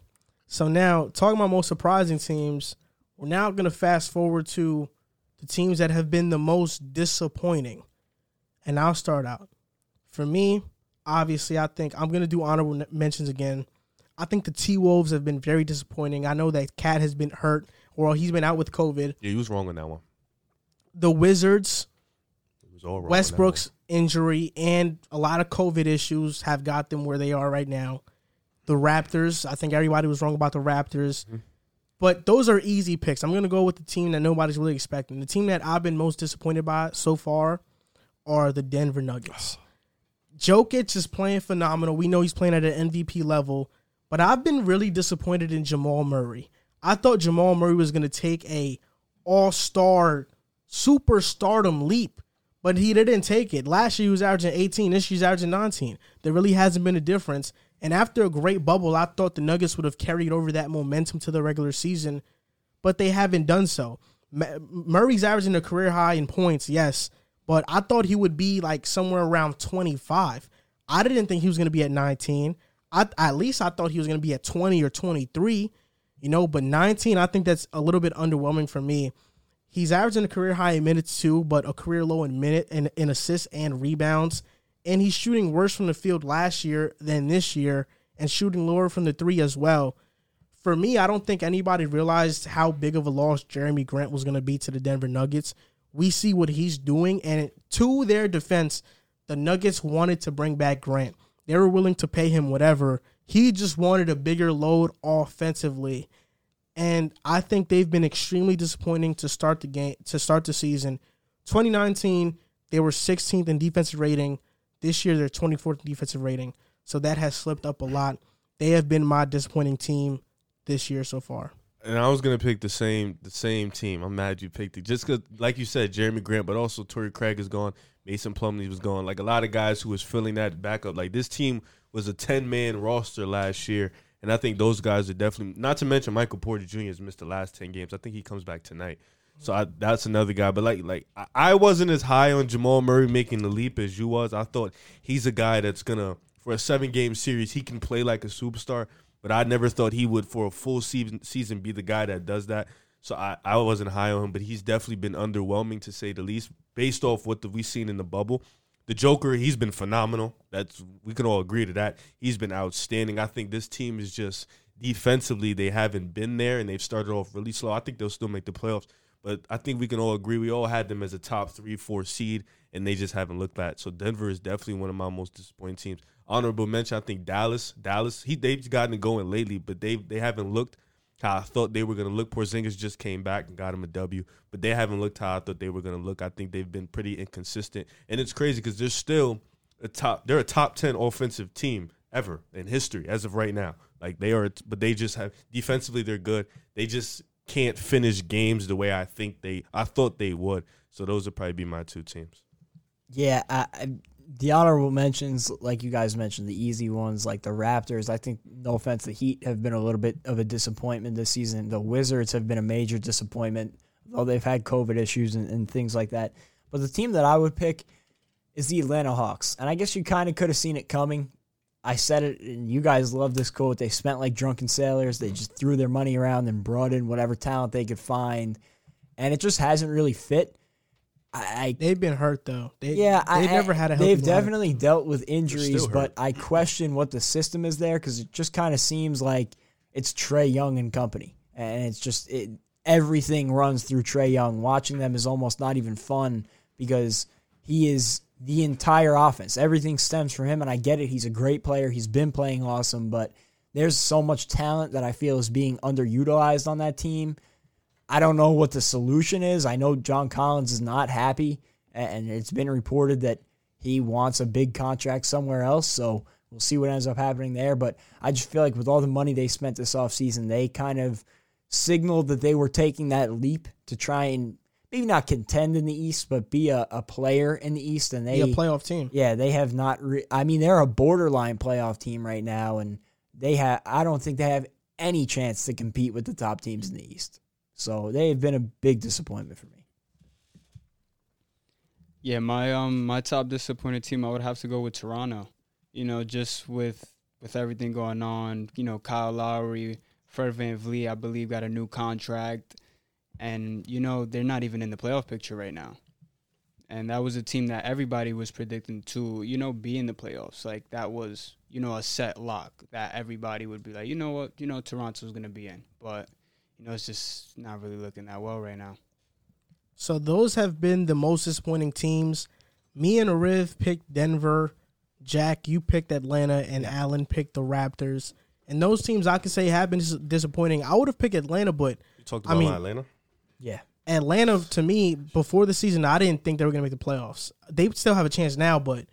so now talking about most surprising teams, we're now gonna fast forward to the teams that have been the most disappointing, and I'll start out. For me, obviously, I think I'm gonna do honorable mentions again. I think the T-Wolves have been very disappointing. I know that Cat has been hurt, or he's been out with COVID. Yeah, he was wrong on that one. The Wizards. Westbrook's injury and a lot of COVID issues have got them where they are right now. The Raptors, I think everybody was wrong about the Raptors. Mm-hmm. But those are easy picks. I'm going to go with the team that nobody's really expecting. The team that I've been most disappointed by so far are the Denver Nuggets. Jokic is playing phenomenal. We know he's playing at an M V P level. But I've been really disappointed in Jamal Murray. I thought Jamal Murray was going to take a all-star, superstardom leap. But he didn't take it. Last year he was averaging eighteen. This year he's averaging nineteen. There really hasn't been a difference. And after a great bubble, I thought the Nuggets would have carried over that momentum to the regular season. But they haven't done so. Murray's averaging a career high in points, yes. But I thought he would be like somewhere around twenty-five. I didn't think he was going to be at nineteen. I, at least I thought he was going to be at twenty or twenty-three. You know, but nineteen, I think that's a little bit underwhelming for me. He's averaging a career high in minutes too, but a career low in minute in, in assists and rebounds. And he's shooting worse from the field last year than this year and shooting lower from the three as well. For me, I don't think anybody realized how big of a loss Jeremy Grant was going to be to the Denver Nuggets. We see what he's doing. And to their defense, the Nuggets wanted to bring back Grant. They were willing to pay him whatever. He just wanted a bigger load offensively. And I think they've been extremely disappointing to start the game to start the season. twenty nineteen, they were sixteenth in defensive rating. This year, they're twenty-fourth in defensive rating. So that has slipped up a lot. They have been my disappointing team this year so far. And I was gonna pick the same the same team. I'm mad you picked it just because, like you said, Jeremy Grant, but also Torrey Craig is gone. Mason Plumlee was gone. Like a lot of guys who was filling that backup. Like this team was a ten-man roster last year. And I think those guys are definitely, not to mention Michael Porter Junior has missed the last ten games. I think he comes back tonight. So I, that's another guy. But, like, like I, I wasn't as high on Jamal Murray making the leap as you was. I thought he's a guy that's going to, for a seven-game series, he can play like a superstar. But I never thought he would, for a full season, season be the guy that does that. So I, I wasn't high on him, but he's definitely been underwhelming, to say the least, based off what the, we've seen in the bubble. The Joker, he's been phenomenal. That's, we can all agree to that. He's been outstanding. I think this team is just defensively, they haven't been there, and they've started off really slow. I think they'll still make the playoffs, but I think we can all agree we all had them as a top three, four seed, and they just haven't looked bad. So Denver is definitely one of my most disappointing teams. Honorable mention, I think Dallas. Dallas, he they've gotten it going lately, but they they haven't looked how I thought they were going to look. Porzingis just came back and got him a W, but they haven't looked how I thought they were going to look. I think they've been pretty inconsistent, and it's crazy because they're still a top. They're a top ten offensive team ever in history as of right now. Like they are, but they just have defensively they're good. They just can't finish games the way I think they. I thought they would. So those would probably be my two teams. Yeah, I, I, the honorable mentions, like you guys mentioned, the easy ones like the Raptors. I think, no offense, the Heat have been a little bit of a disappointment this season. The Wizards have been a major disappointment, though they've had COVID issues and, and things like that. But the team that I would pick is the Atlanta Hawks, and I guess you kind of could have seen it coming. I said it, and you guys love this quote. They spent like drunken sailors. They just threw their money around and brought in whatever talent they could find, and it just hasn't really fit. I, I They've been hurt, though. They, yeah, they've I, never had a healthy They've life. Definitely dealt with injuries, but I question what the system is there because it just kind of seems like it's Trae Young and company, and it's just it, everything runs through Trae Young. Watching them is almost not even fun because he is – the entire offense, everything stems from him, and I get it. He's a great player. He's been playing awesome, but there's so much talent that I feel is being underutilized on that team. I don't know what the solution is. I know John Collins is not happy, and it's been reported that he wants a big contract somewhere else, so we'll see what ends up happening there. But I just feel like with all the money they spent this offseason, they kind of signaled that they were taking that leap to try and maybe not contend in the East, but be a, a player in the East. And they be a playoff team. Yeah, they have not re- – I mean, they're a borderline playoff team right now, and they have. I don't think they have any chance to compete with the top teams in the East. So they've been a big disappointment for me. Yeah, my um my top disappointed team, I would have to go with Toronto. You know, just with, with everything going on, you know, Kyle Lowry, Fred VanVleet, I believe, got a new contract. And, you know, they're not even in the playoff picture right now. And that was a team that everybody was predicting to, you know, be in the playoffs. Like, that was, you know, a set lock that everybody would be like, you know what, you know, Toronto's going to be in. But, you know, it's just not really looking that well right now. So those have been the most disappointing teams. Me and Ariv picked Denver. Jack, you picked Atlanta. And Allen picked the Raptors. And those teams, I can say, have been disappointing. I would have picked Atlanta, but... You talked about I mean, Atlanta? Yeah. Atlanta, to me, before the season, I didn't think they were going to make the playoffs. They still have a chance now, but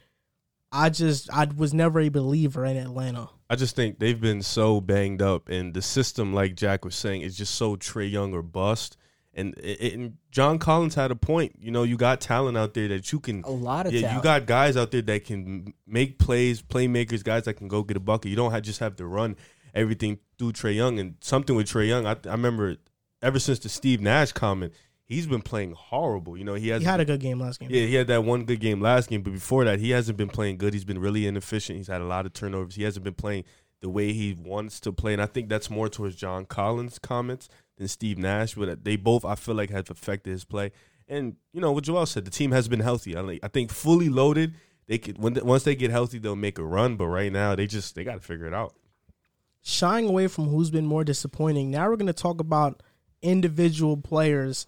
I just I was never a believer in Atlanta. I just think they've been so banged up, and the system, like Jack was saying, is just so Trae Young or bust. And, it, and John Collins had a point. You know, you got talent out there that you can – A lot of yeah, talent. You got guys out there that can make plays, playmakers, guys that can go get a bucket. You don't have, just have to run everything through Trae Young. And something with Trae Young, I, I remember – ever since the Steve Nash comment, he's been playing horrible. You know, he has he had a good game last game. Yeah, he had that one good game last game, but before that, he hasn't been playing good. He's been really inefficient. He's had a lot of turnovers. He hasn't been playing the way he wants to play, and I think that's more towards John Collins' comments than Steve Nash. But they both, I feel like, have affected his play. And you know what Joel said, the team has been healthy. I like, I think fully loaded, they could when they, once they get healthy, they'll make a run. But right now, they just they got to figure it out. Shying away from who's been more disappointing. Now we're going to talk about individual players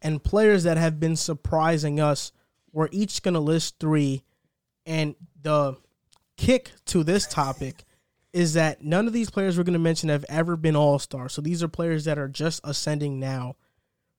and players that have been surprising us. We're each going to list three, and the kick to this topic is that none of these players we're going to mention have ever been all-stars, so these are players that are just ascending now.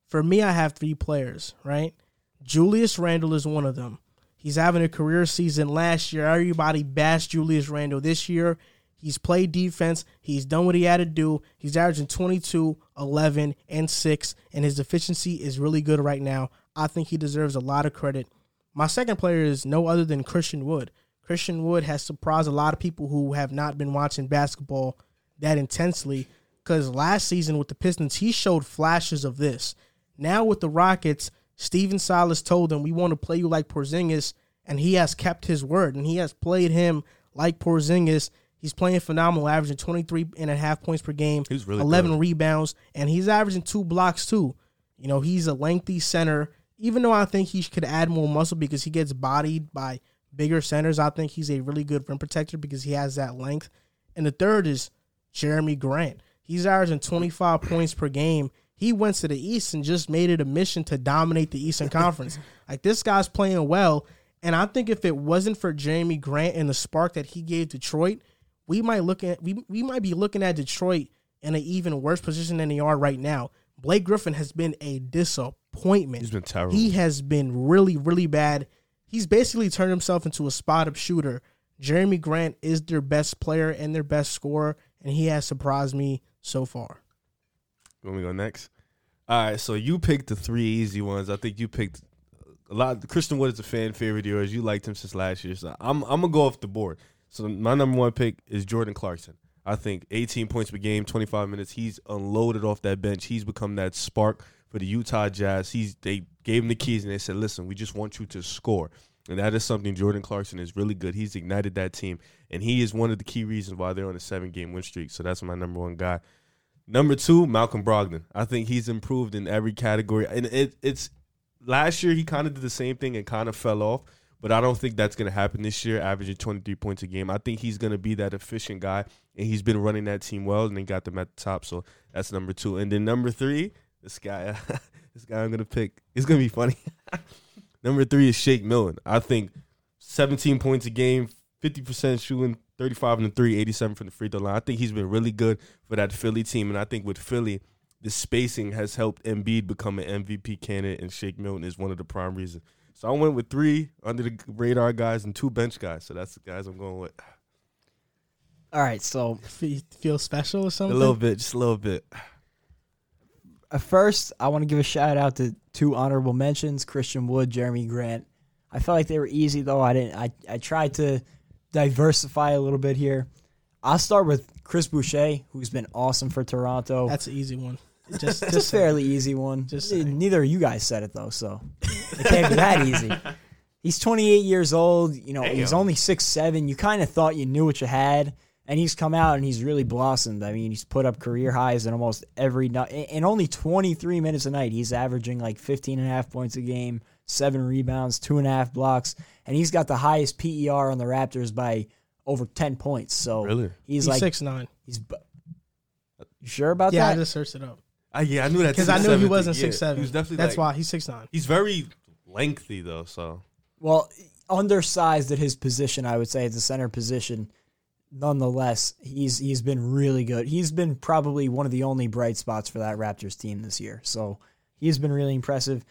For me, I have three players, right? Julius Randle is one of them. He's having a career season. Last year, everybody bashed Julius Randle. This year, he's played defense. He's done what he had to do. He's averaging twenty-two, eleven, and six, and his efficiency is really good right now. I think he deserves a lot of credit. My second player is no other than Christian Wood. Christian Wood has surprised a lot of people who have not been watching basketball that intensely because last season with the Pistons, he showed flashes of this. Now with the Rockets, Steven Silas told them, we want to play you like Porzingis, and he has kept his word, and he has played him like Porzingis. He's playing phenomenal, averaging twenty-three and a half points per game, he's really eleven good. Rebounds, and he's averaging two blocks too. You know, he's a lengthy center. Even though I think he could add more muscle because he gets bodied by bigger centers, I think he's a really good rim protector because he has that length. And the third is Jeremy Grant. He's averaging twenty-five points per game. He went to the East and just made it a mission to dominate the Eastern Conference. Like, this guy's playing well, and I think if it wasn't for Jeremy Grant and the spark that he gave Detroit, we might look at we we might be looking at Detroit in an even worse position than they are right now. Blake Griffin has been a disappointment. He's been terrible. He has been really, really bad. He's basically turned himself into a spot-up shooter. Jeremy Grant is their best player and their best scorer, and he has surprised me so far. Let me go next. All right, so you picked the three easy ones. I think you picked a lot. Christian Wood is a fan favorite of yours. You liked him since last year, so I'm I'm gonna go off the board. So my number one pick is Jordan Clarkson. I think eighteen points per game, twenty-five minutes. He's unloaded off that bench. He's become that spark for the Utah Jazz. He's they gave him the keys and they said, "Listen, we just want you to score." And that is something Jordan Clarkson is really good. He's ignited that team, and he is one of the key reasons why they're on a seven-game win streak. So that's my number one guy. Number two, Malcolm Brogdon. I think he's improved in every category. And it, it's last year he kind of did the same thing and kind of fell off, but I don't think that's going to happen this year, averaging twenty-three points a game. I think he's going to be that efficient guy, and he's been running that team well, and they got them at the top. So that's number two. And then number three, this guy, this guy I'm going to pick. It's going to be funny. Number three is Shake Milton. I think seventeen points a game, fifty percent shooting, thirty-five and three, eighty-seven from the free throw line. I think he's been really good for that Philly team. And I think with Philly, the spacing has helped Embiid become an M V P candidate, and Shake Milton is one of the prime reasons. So I went with three under-the-radar guys and two bench guys. So that's the guys I'm going with. All right, so. You feel special or something? A little bit, just a little bit. First, I want to give a shout-out to two honorable mentions, Christian Wood, Jeremy Grant. I felt like they were easy, though. I didn't. I, I tried to diversify a little bit here. I'll start with Chris Boucher, who's been awesome for Toronto. That's an easy one. Just, just a fairly easy one. Just Neither of you guys said it, though, so it can't be that easy. He's twenty-eight years old. You know, Damn. He's only six foot seven. You kind of thought you knew what you had. And he's come out and he's really blossomed. I mean, he's put up career highs in almost every night. In only twenty-three minutes a night, he's averaging like fifteen and a half points a game, seven rebounds, two and a half blocks. And he's got the highest P E R on the Raptors by over ten points. So really? he's, he's like six nine. He's bu- you sure about yeah, that? Yeah, I just searched it up. Uh, yeah, I knew that. Because I knew he wasn't yeah. six seven. Was That's like, why he's six nine. He's very lengthy, though. So Well, undersized at his position, I would say, at the center position. Nonetheless, he's he's been really good. He's been probably one of the only bright spots for that Raptors team this year. So he's been really impressive.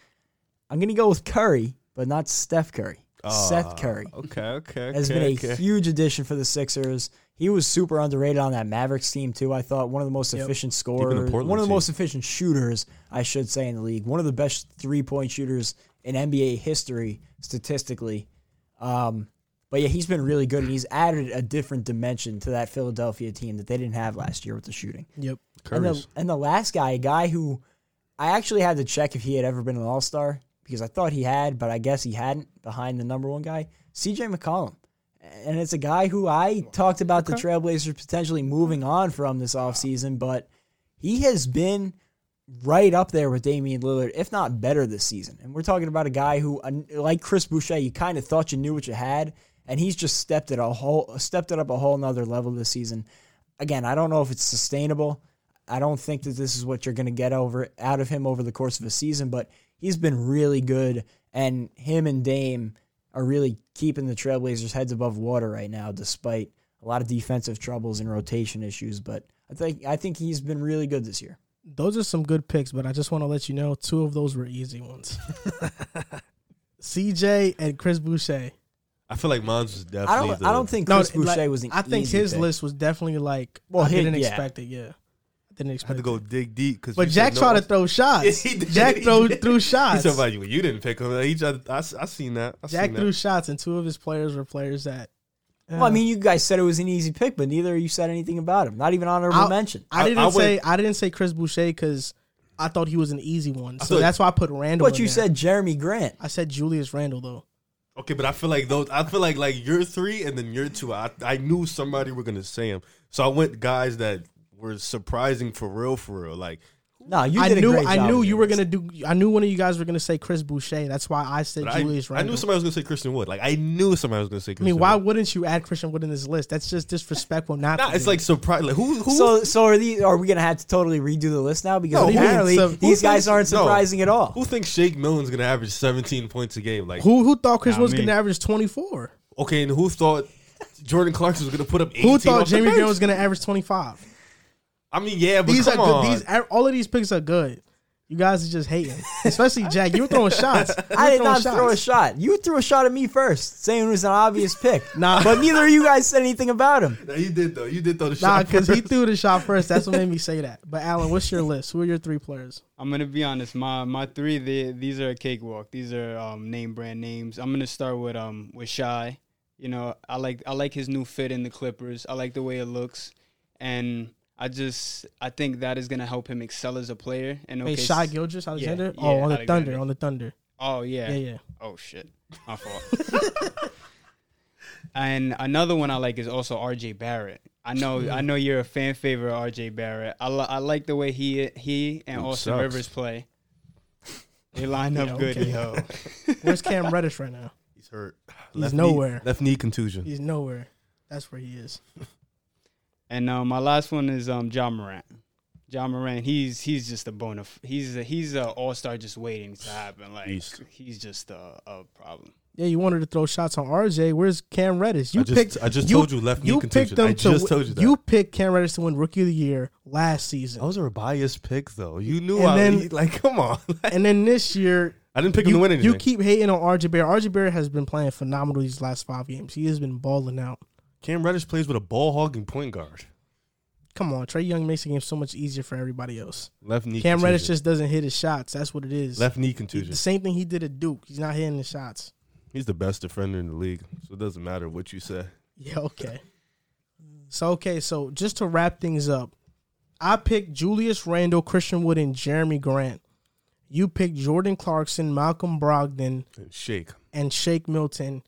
I'm going to go with Curry, but not Steph Curry. Oh, Seth Curry. Okay, okay. Has okay, been a okay. huge addition for the Sixers. He was super underrated on that Mavericks team, too. I thought one of the most yep. efficient scorers, one of the most team. efficient shooters, I should say, in the league. One of the best three-point shooters in N B A history, statistically. Um But, yeah, he's been really good, and he's added a different dimension to that Philadelphia team that they didn't have last year with the shooting. Yep. And the, and the last guy, a guy who I actually had to check if he had ever been an all-star because I thought he had, but I guess he hadn't behind the number one guy, C J McCollum. And it's a guy who I talked about the Trailblazers potentially moving on from this offseason, but he has been right up there with Damian Lillard, if not better this season. And we're talking about a guy who, like Chris Boucher, you kind of thought you knew what you had, and he's just stepped it a whole stepped it up a whole nother level this season. Again, I don't know if it's sustainable. I don't think that this is what you're going to get over out of him over the course of a season, but he's been really good, and him and Dame are really keeping the Trailblazers' heads above water right now, despite a lot of defensive troubles and rotation issues. But I think I think he's been really good this year. Those are some good picks, but I just want to let you know two of those were easy ones. C J and Chris Boucher. I feel like mine's was definitely. I don't. The, I don't think Chris no, Boucher like, was. An I think easy his pick. List was definitely like. Well, I hit, didn't yeah. expect it. Yeah, I didn't expect. I had to go it. dig deep because. But Jack tried no. to throw shots. Yeah, Jack threw threw shots. He's somebody you didn't pick him. He tried. I, I seen that. I Jack seen threw that. shots, and two of his players were players that. Uh, well, I mean, you guys said it was an easy pick, but neither of you said anything about him. Not even honorable I, mention. I, I didn't I say. I didn't say Chris Boucher because I thought he was an easy one. So thought, that's why I put Randall. But you there. said Jeremy Grant. I said Julius Randle though. Okay, but I feel like those. I feel like like your three and then your two. I I knew somebody were gonna say him, so I went guys that were surprising for real, for real. Like, no, you. I did knew. A great I job knew you were gonna do. I knew one of you guys were gonna say Chris Boucher. That's why I said but Julius. I, Randle. I knew somebody was gonna say Christian Wood. Like I knew somebody was gonna say. Christian I mean, why Wood. Wouldn't you add Christian Wood in this list? That's just disrespectful. Not. Nah, it's like surprise. Like, who? Who? So so are these? Are we gonna have to totally redo the list now? Because no, apparently who, these guys thinks, aren't surprising no. at all. Who thinks Shake Milton's gonna average seventeen points a game? Like who? Who thought Chris nah, Wood's I mean, gonna average twenty four? Okay, and who thought Jordan Clarkson was gonna put up eighteen? Who thought Jeremy Grant was gonna average twenty five? I mean, yeah, but these come are good. On. These, all of these picks are good. You guys are just hating. Especially Jack. You were throwing shots. Were I did throwing not shots. Throw a shot. You threw a shot at me first, saying it was an obvious pick. Nah. But neither of you guys said anything about him. Nah, you did, though. You did throw the nah, shot first. Nah, because he threw the shot first. That's what made me say that. But, Alan, what's your list? Who are your three players? I'm going to be honest. My my three, they, these are a cakewalk. These are um, name brand names. I'm going to start with um with Shai. You know, I like I like his new fit in the Clippers. I like the way it looks. And... I just I think that is gonna help him excel as a player. And okay, hey, Shai Gilgeous-Alexander. Yeah, yeah, oh, on the Alexander. Thunder, on the Thunder. Oh yeah, yeah, yeah. Oh shit, my fault. And another one I like is also R J Barrett. I know, I know you're a fan favorite of R J Barrett. I li- I like the way he he and Austin Rivers play. They line up yeah, good, okay. yo. Where's Cam Reddish right now? He's hurt. He's left nowhere. Knee, left knee contusion. He's nowhere. That's where he is. And um, my last one is um, John Morant. John Morant, he's he's just a bona. F- he's a, he's an all star just waiting to happen. Like East. He's just a, a problem. Yeah, you wanted to throw shots on R J. Where's Cam Reddish? You I just, picked. I just you, told you left knee contusion. I just to, told you that. You picked Cam Reddish to win Rookie of the Year last season. Those are a biased pick though. You knew. And I then, like, come on. And then this year, I didn't pick you, him to win anything. You keep hating on R J Barrett. R J Barrett has been playing phenomenal these last five games. He has been balling out. Cam Reddish plays with a ball-hogging point guard. Come on, Trae Young makes the game so much easier for everybody else. Left knee Cam contusion. Reddish just doesn't hit his shots. That's what it is. Left knee contusion. The same thing he did at Duke. He's not hitting the shots. He's the best defender in the league, so it doesn't matter what you say. Yeah, okay. So, okay, so just to wrap things up, I picked Julius Randle, Christian Wood, and Jeremy Grant. You picked Jordan Clarkson, Malcolm Brogdon. And Shake. And Shake Milton.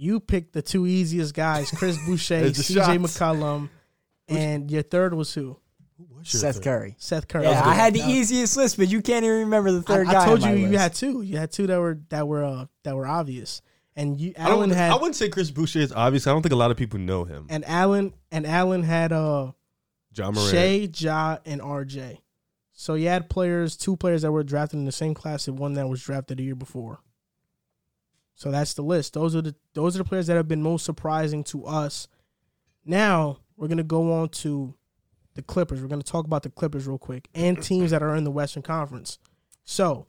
You picked the two easiest guys, Chris Boucher, C J McCollum, and your third was who? Seth third? Curry. Seth Curry. Yeah, I had the no. easiest list, but you can't even remember the third I, guy. I told you you list. had two. You had two that were that were uh, that were obvious, and you Alan I had. I wouldn't say Chris Boucher is obvious. I don't think a lot of people know him. And Alan and Alan had uh, John Morant, Shai, Ja, and R J. So you had players, two players that were drafted in the same class, and one that was drafted the year before. So that's the list. Those are the those are the players that have been most surprising to us. Now we're gonna go on to the Clippers. We're gonna talk about the Clippers real quick and teams that are in the Western Conference. So,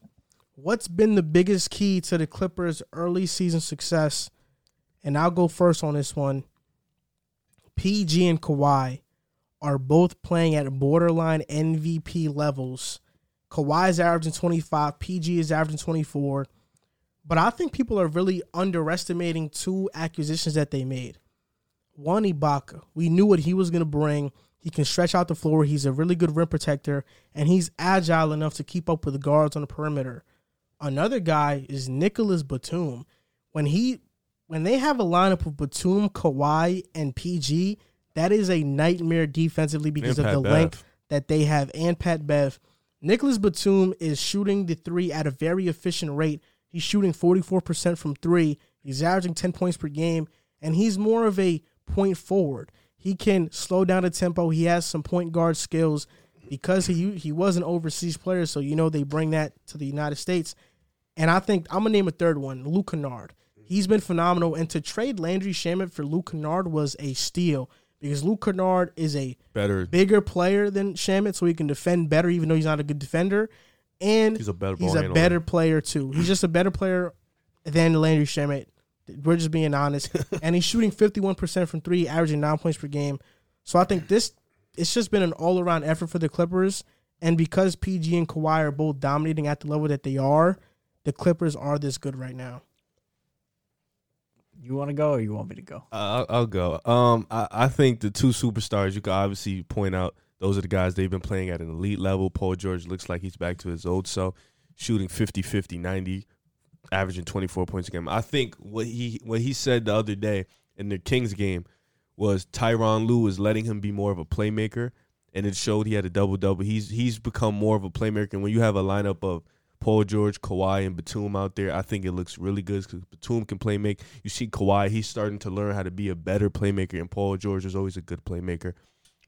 what's been the biggest key to the Clippers' early season success? And I'll go first on this one. P G and Kawhi are both playing at borderline M V P levels. Kawhi is averaging twenty-five. P G is averaging twenty-four. But I think people are really underestimating two acquisitions that they made. One, Ibaka. We knew what he was going to bring. He can stretch out the floor. He's a really good rim protector, and he's agile enough to keep up with the guards on the perimeter. Another guy is Nicholas Batum. When he, when they have a lineup of Batum, Kawhi, and P G, that is a nightmare defensively because and of Pat the Bev. Length that they have. And Pat Bev. Nicholas Batum is shooting the three at a very efficient rate. He's shooting forty-four percent from three. He's averaging ten points per game, and he's more of a point forward. He can slow down the tempo. He has some point guard skills because he he was an overseas player, so you know they bring that to the United States. And I think I'm going to name a third one, Luke Kennard. He's been phenomenal, and to trade Landry Shamet for Luke Kennard was a steal because Luke Kennard is a better, bigger player than Shamet, so he can defend better even though he's not a good defender. And he's a better, he's a better player, too. He's just a better player than Landry Shamet. We're just being honest. And he's shooting fifty-one percent from three, averaging nine points per game. So I think this it's just been an all-around effort for the Clippers. And because P G and Kawhi are both dominating at the level that they are, the Clippers are this good right now. You want to go or you want me to go? Uh, I'll, I'll go. Um, I, I think the two superstars you could obviously point out, those are the guys they've been playing at an elite level. Paul George looks like he's back to his old self, shooting fifty, fifty, ninety averaging twenty-four points a game. I think what he what he said the other day in the Kings game was Tyronn Lue is letting him be more of a playmaker, and it showed. He had a double-double. He's he's become more of a playmaker. And when you have a lineup of Paul George, Kawhi, and Batum out there, I think it looks really good because Batum can play make. You see Kawhi, he's starting to learn how to be a better playmaker, and Paul George is always a good playmaker.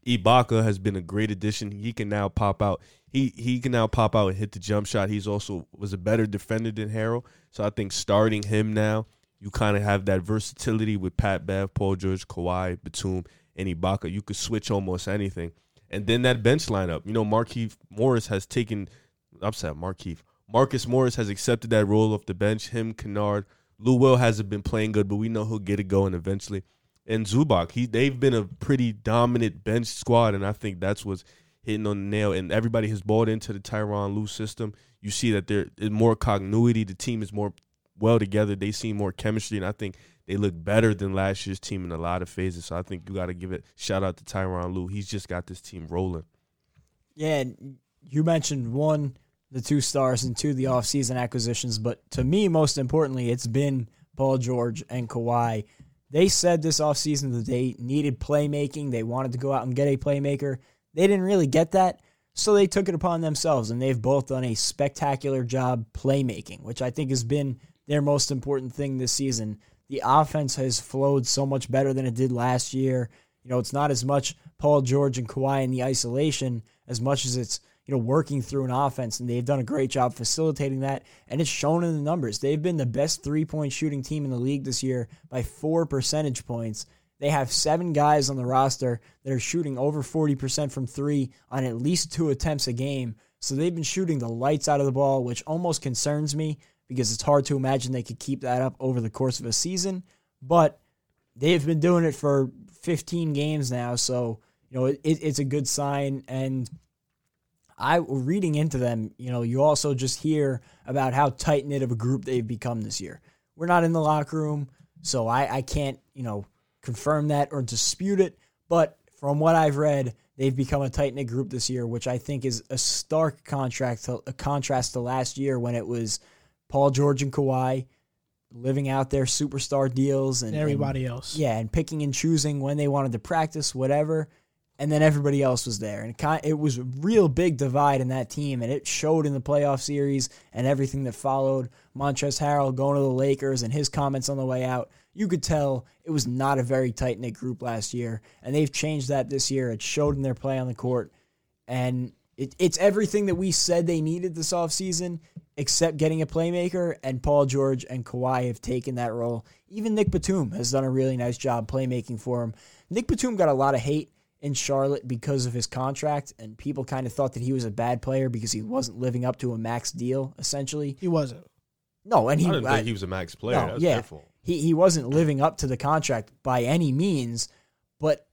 Ibaka has been a great addition. He can now pop out. He he can now pop out and hit the jump shot. He's also was a better defender than Harrell. So I think starting him now, you kind of have that versatility with Pat Bev, Paul George, Kawhi, Batum, and Ibaka. You could switch almost anything. And then that bench lineup. You know, Markieff Morris has taken – I'm sorry, Markieff. Marcus Morris has accepted that role off the bench. Him, Kennard. Lou Will hasn't been playing good, but we know he'll get it going eventually. And Zubac, he they've been a pretty dominant bench squad, and I think that's what's hitting on the nail. And everybody has bought into the Tyronn Lue system. You see that there is more continuity. The team is more well together. They see more chemistry, and I think they look better than last year's team in a lot of phases. So I think you got to give it shout out to Tyronn Lue. He's just got this team rolling. Yeah, you mentioned one, the two stars, and two, the offseason acquisitions. But to me, most importantly, it's been Paul George and Kawhi. They said this offseason that they needed playmaking. They wanted to go out and get a playmaker. They didn't really get that, so they took it upon themselves, and they've both done a spectacular job playmaking, which I think has been their most important thing this season. The offense has flowed so much better than it did last year. You know, it's not as much Paul George and Kawhi in the isolation as much as it's, you know, working through an offense, and they've done a great job facilitating that, and it's shown in the numbers. They've been the best three-point shooting team in the league this year by four percentage points. They have seven guys on the roster that are shooting over forty percent from three on at least two attempts a game, so they've been shooting the lights out of the ball, which almost concerns me because it's hard to imagine they could keep that up over the course of a season, but they've been doing it for fifteen games now, so you know it, it's a good sign, and I reading into them, you know, you also just hear about how tight-knit of a group they've become this year. We're not in the locker room, so I, I can't, you know, confirm that or dispute it. But from what I've read, they've become a tight-knit group this year, which I think is a stark contrast to, a contrast to last year when it was Paul George and Kawhi living out their superstar deals. And, and everybody and, else. Yeah, and picking and choosing when they wanted to practice, whatever. And then everybody else was there. And it was a real big divide in that team, and it showed in the playoff series and everything that followed. Montrezl Harrell going to the Lakers and his comments on the way out. You could tell it was not a very tight-knit group last year, and they've changed that this year. It showed in their play on the court. And it, it's everything that we said they needed this offseason except getting a playmaker, and Paul George and Kawhi have taken that role. Even Nick Batum has done a really nice job playmaking for him. Nick Batum got a lot of hate in Charlotte because of his contract, and people kind of thought that he was a bad player because he wasn't living up to a max deal, essentially. He wasn't. No, and he I didn't I, think he was a max player. No, that was yeah. Careful. He he wasn't living up to the contract by any means, but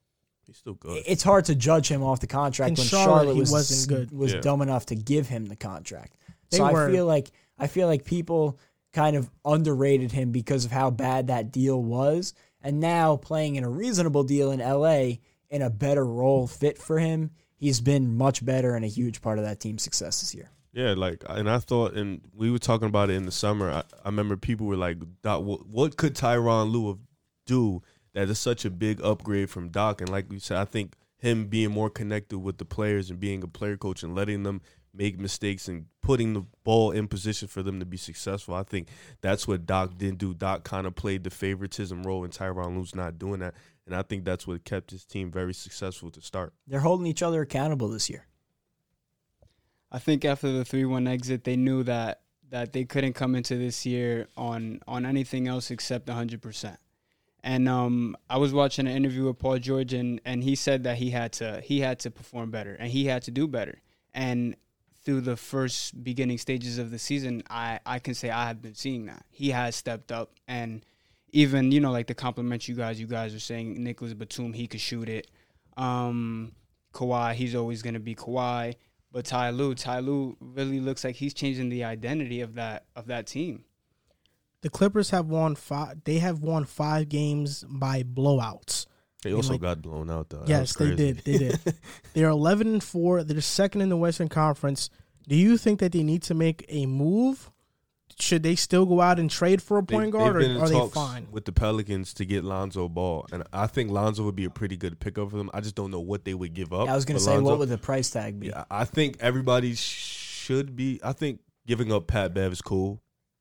he's still good. It's hard to judge him off the contract in when Charlotte, Charlotte was, wasn't good. was yeah. dumb enough to give him the contract. They so were. I feel like I feel like people kind of underrated him because of how bad that deal was, and now playing in a reasonable deal in L A in a better role fit for him, he's been much better and a huge part of that team's success this year. Yeah, like, and I thought, and we were talking about it in the summer, I, I remember people were like, Doc, what, what could Tyronn Lue do that is such a big upgrade from Doc? And like we said, I think him being more connected with the players and being a player coach and letting them make mistakes and putting the ball in position for them to be successful, I think that's what Doc didn't do. Doc kind of played the favoritism role, and Tyronn Lue's not doing that. And I think that's what kept his team very successful to start. They're holding each other accountable this year. I think after the three one exit, they knew that that they couldn't come into this year on, on anything else except one hundred percent. And um, I was watching an interview with Paul George, and, and he said that he had to he had to perform better and he had to do better. And through the first beginning stages of the season, I, I can say I have been seeing that. He has stepped up, and even, you know, like the compliments you guys, you guys are saying, Nicholas Batum, he could shoot it. Um, Kawhi, he's always going to be Kawhi. But Ty Lue, Ty Lue really looks like he's changing the identity of that of that team. The Clippers have won five. They have won five games by blowouts. They also like, got blown out, though. Yes, they did. They did. They're eleven and four. They're second in the Western Conference. Do you think that they need to make a move should they still go out and trade for a point they, guard, or are they fine? With the Pelicans to get Lonzo Ball, and I think Lonzo would be a pretty good pickup for them. I just don't know what they would give up. Yeah, I was going to say, Lonzo. What would the price tag be? Yeah, I think everybody should be. I think giving up Pat Bev is cool.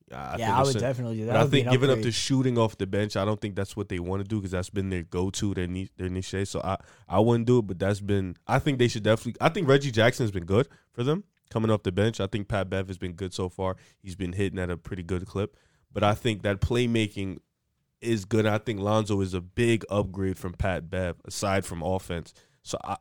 I yeah, think I would a, definitely do that. But I think giving upgrade. up the shooting off the bench, I don't think that's what they want to do because that's been their go-to, their niche. Their niche. So I, I wouldn't do it, but that's been – I think they should definitely – I think Reggie Jackson's been good for them coming off the bench. I think Pat Bev has been good so far. He's been hitting at a pretty good clip. But I think that playmaking is good. I think Lonzo is a big upgrade from Pat Bev aside from offense. So I,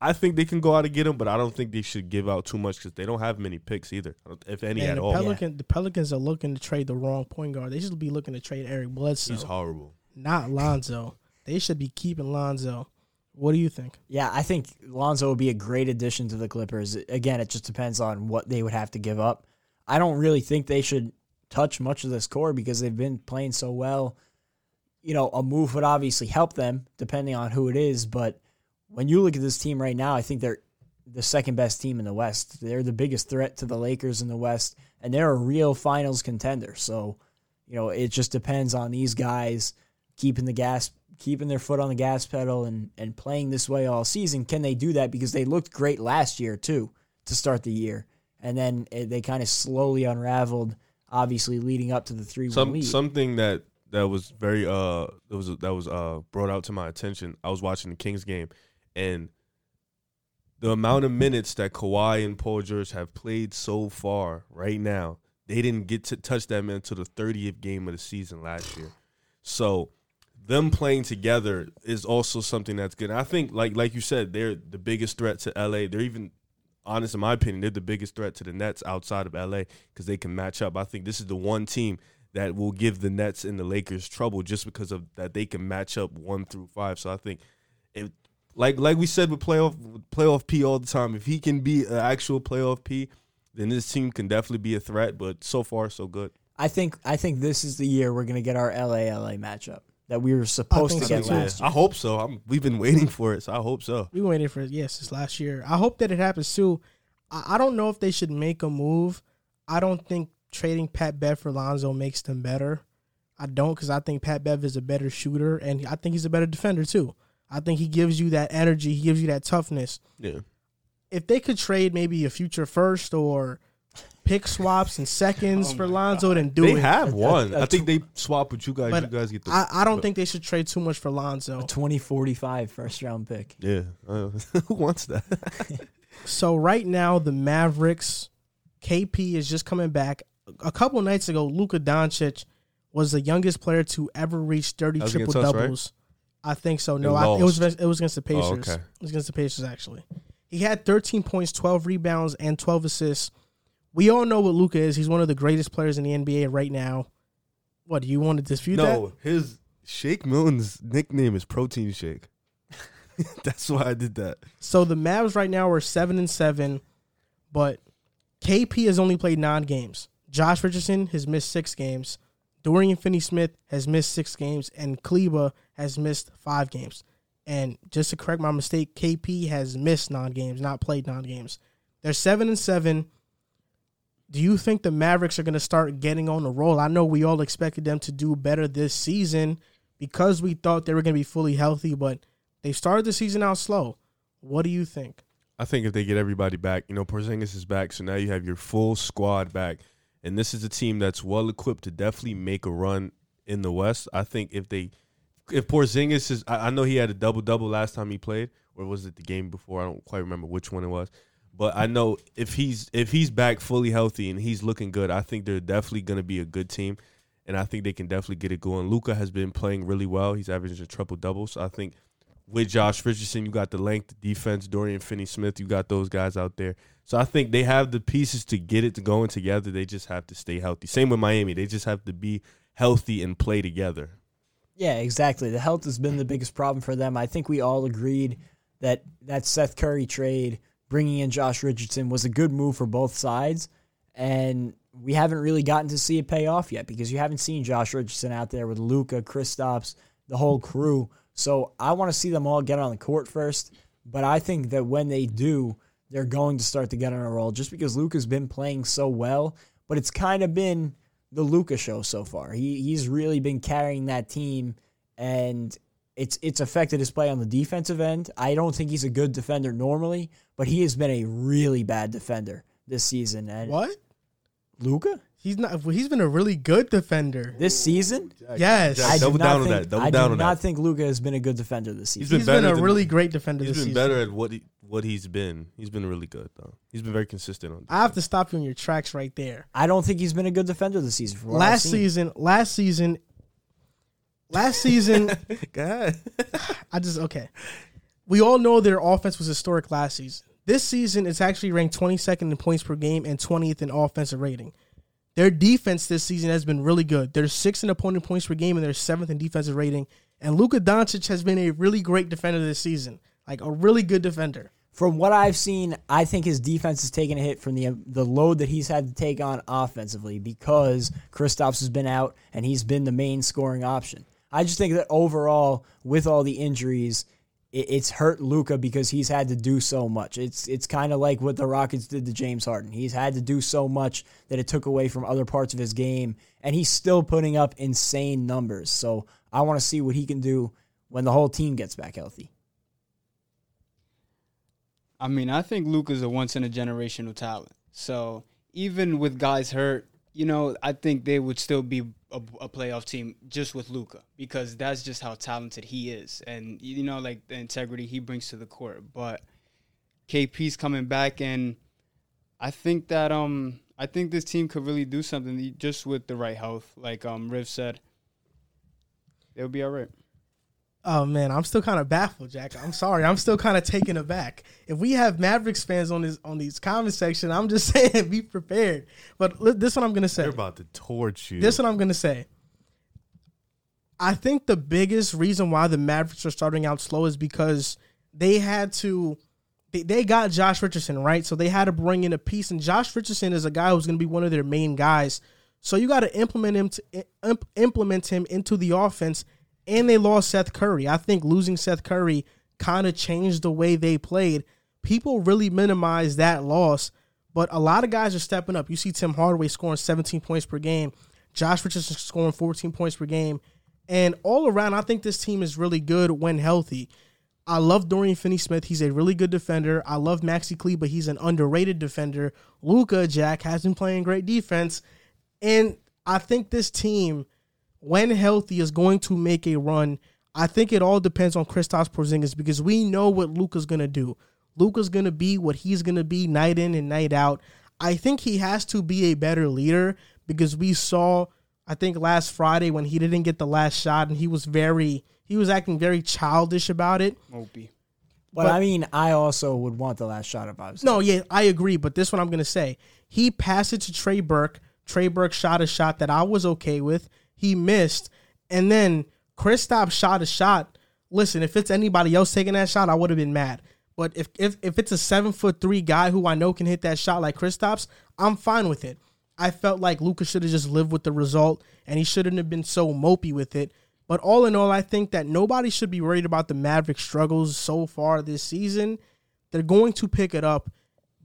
I think they can go out and get him, but I don't think they should give out too much because they don't have many picks either, if any and at the all. Pelican, yeah. The Pelicans are looking to trade the wrong point guard. They should be looking to trade Eric Bledsoe. He's horrible. Not Lonzo. They should be keeping Lonzo. What do you think? Yeah, I think Lonzo would be a great addition to the Clippers. Again, it just depends on what they would have to give up. I don't really think they should touch much of this core because they've been playing so well. You know, a move would obviously help them, depending on who it is, but when you look at this team right now, I think they're the second-best team in the West. They're the biggest threat to the Lakers in the West, and they're a real finals contender. So, you know, it just depends on these guys keeping the gas, keeping their foot on the gas pedal and, and playing this way all season. Can they do that? Because they looked great last year, too, to start the year. And then it, they kind of slowly unraveled, obviously, leading up to the three-one Some, lead. Something that, that was very uh that was, that was uh brought out to my attention, I was watching the Kings game. And the amount of minutes that Kawhi and Paul George have played so far right now, they didn't get to touch that man until the thirtieth game of the season last year. So them playing together is also something that's good. I think, like like you said, they're the biggest threat to L A. They're even, honest in my opinion, they're the biggest threat to the Nets outside of L A because they can match up. I think this is the one team that will give the Nets and the Lakers trouble just because of that they can match up one through five. So I think if – Like like we said with playoff playoff P all the time, if he can be an actual playoff P, then this team can definitely be a threat. But so far, so good. I think I think this is the year we're gonna get our L A L A matchup that we were supposed to get last year. I hope so. I'm, we've been waiting for it, so I hope so. We've been waiting for it, yes, since last year. I hope that it happens too. I, I don't know if they should make a move. I don't think trading Pat Bev for Lonzo makes them better. I don't because I think Pat Bev is a better shooter and I think he's a better defender too. I think he gives you that energy. He gives you that toughness. Yeah. If they could trade maybe a future first or pick swaps and seconds oh for Lonzo, God. then do they it. They have one. A, a, a I think tw- they swap with you guys. But you guys get the. I, I don't but. think they should trade too much for Lonzo. A twenty forty-five first round pick. Yeah. Uh, who wants that? So right now the Mavericks, K P is just coming back. A couple nights ago, Luka Doncic was the youngest player to ever reach thirty triple doubles. Right? I think so. No, I, it was it was against the Pacers. Oh, okay. It was against the Pacers, actually. He had thirteen points, twelve rebounds, and twelve assists. We all know what Luka is. He's one of the greatest players in the N B A right now. What, do you want to dispute no, that? No, his Shake Milton's nickname is Protein Shake. That's why I did that. So the Mavs right now are seven and seven, but K P has only played nine games. Josh Richardson has missed six games. Dorian Finney-Smith has missed six games, and Kleba has missed five games. And just to correct my mistake, K P has missed nine games, not played nine games. They're seven and seven. Do you think the Mavericks are going to start getting on the roll? I know we all expected them to do better this season because we thought they were going to be fully healthy, but they started the season out slow. What do you think? I think if they get everybody back, you know, Porzingis is back, so now you have your full squad back. And this is a team that's well-equipped to definitely make a run in the West. I think if they – if Porzingis is – I know he had a double-double last time he played, or was it the game before? I don't quite remember which one it was. But I know if he's if he's back fully healthy and he's looking good, I think they're definitely going to be a good team, and I think they can definitely get it going. Luka has been playing really well. He's averaging a triple-double. So I think with Josh Richardson, you got the length, the defense, Dorian Finney-Smith, you got those guys out there. So I think they have the pieces to get it to going together. They just have to stay healthy. Same with Miami. They just have to be healthy and play together. Yeah, exactly. The health has been the biggest problem for them. I think we all agreed that that Seth Curry trade, bringing in Josh Richardson, was a good move for both sides. And we haven't really gotten to see it pay off yet because you haven't seen Josh Richardson out there with Luka, Kristaps, the whole crew. So I want to see them all get on the court first. But I think that when they do, they're going to start to get on a roll just because Luka's been playing so well. but it's kind of been the Luka show so far. He he's really been carrying that team, and it's it's affected his play on the defensive end. I don't think he's a good defender normally, but he has been a really bad defender this season. And what? Luka? He's not. He's been a really good defender this season. Jack, yes, Jack, I double down think, on that. Double I down do on that. I do not think Luka has been a good defender this season. He's been, he's been a than, really great defender. He's this been season. better at what he, what he's been. He's been really good though. He's been very consistent on. Defense. I have to stop you on your tracks right there. I don't think he's been a good defender this season. For what last I've seen. season, last season, last season. God, I just okay. We all know their offense was historic last season. This season, it's actually ranked twenty-second in points per game and twentieth in offensive rating. Their defense this season has been really good. They're sixth in opponent points per game, and they're seventh in defensive rating. And Luka Doncic has been a really great defender this season, like a really good defender. From what I've seen, I think his defense has taken a hit from the the load that he's had to take on offensively because Kristaps has been out, and he's been the main scoring option. I just think that overall, with all the injuries, it, it's hurt Luka because he's had to do so much. It's it's kind of like what the Rockets did to James Harden. He's had to do so much that it took away from other parts of his game, and he's still putting up insane numbers. So I want to see what he can do when the whole team gets back healthy. I mean, I think Luka's a once-in-a-generational talent. So even with guys hurt, you know, I think they would still be a, a playoff team just with Luka because that's just how talented he is. And, you know, like the integrity he brings to the court. But K P's coming back, and I think that um I think this team could really do something just with the right health. Like um Riv said, they'll be all right. Oh, man, I'm still kind of baffled, Jack. I'm sorry. I'm still kind of taken aback. If we have Mavericks fans on this on these comment section, I'm just saying be prepared. But li- this is what I'm going to say. They're about to torch you. This is what I'm going to say. I think the biggest reason why the Mavericks are starting out slow is because they had to they, – they got Josh Richardson, right? So they had to bring in a piece, and Josh Richardson is a guy who's going to be one of their main guys. So you got to implement him to, imp- implement him into the offense. And they lost Seth Curry. I think losing Seth Curry kind of changed the way they played. People really minimized that loss, but a lot of guys are stepping up. You see Tim Hardaway scoring seventeen points per game, Josh Richardson scoring fourteen points per game, and all around, I think this team is really good when healthy. I love Dorian Finney-Smith. He's a really good defender. I love Maxi Kleber, but he's an underrated defender. Luka, Jack, has been playing great defense, and I think this team, when healthy, is going to make a run. I think it all depends on Kristaps Porzingis because we know what Luka's going to do. Luka's going to be what he's going to be night in and night out. I think he has to be a better leader because we saw, I think, last Friday when he didn't get the last shot and he was very, he was acting very childish about it. Mopey. But, but, I mean, I also would want the last shot if I was there. No, yeah, I agree, but this one I'm going to say. He passed it to Trey Burke. Trey Burke shot a shot that I was okay with. He missed, and then Kristaps shot a shot. Listen, if it's anybody else taking that shot, I would have been mad. But if if if it's a seven foot three guy who I know can hit that shot like Kristaps, I'm fine with it. I felt like Luka should have just lived with the result, and he shouldn't have been so mopey with it. But all in all, I think that nobody should be worried about the Mavericks' struggles so far this season. They're going to pick it up,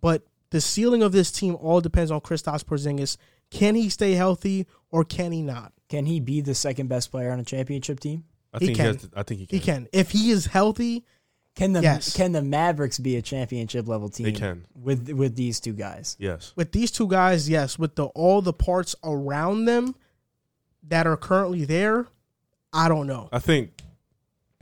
but the ceiling of this team all depends on Kristaps Porzingis. Can he stay healthy or can he not? Can he be the second best player on a championship team? I he think can. He has to, I think he can. He can. If he is healthy, can the yes. can the Mavericks be a championship level team? They can. With with these two guys. Yes. With these two guys, yes. With the all the parts around them that are currently there, I don't know. I think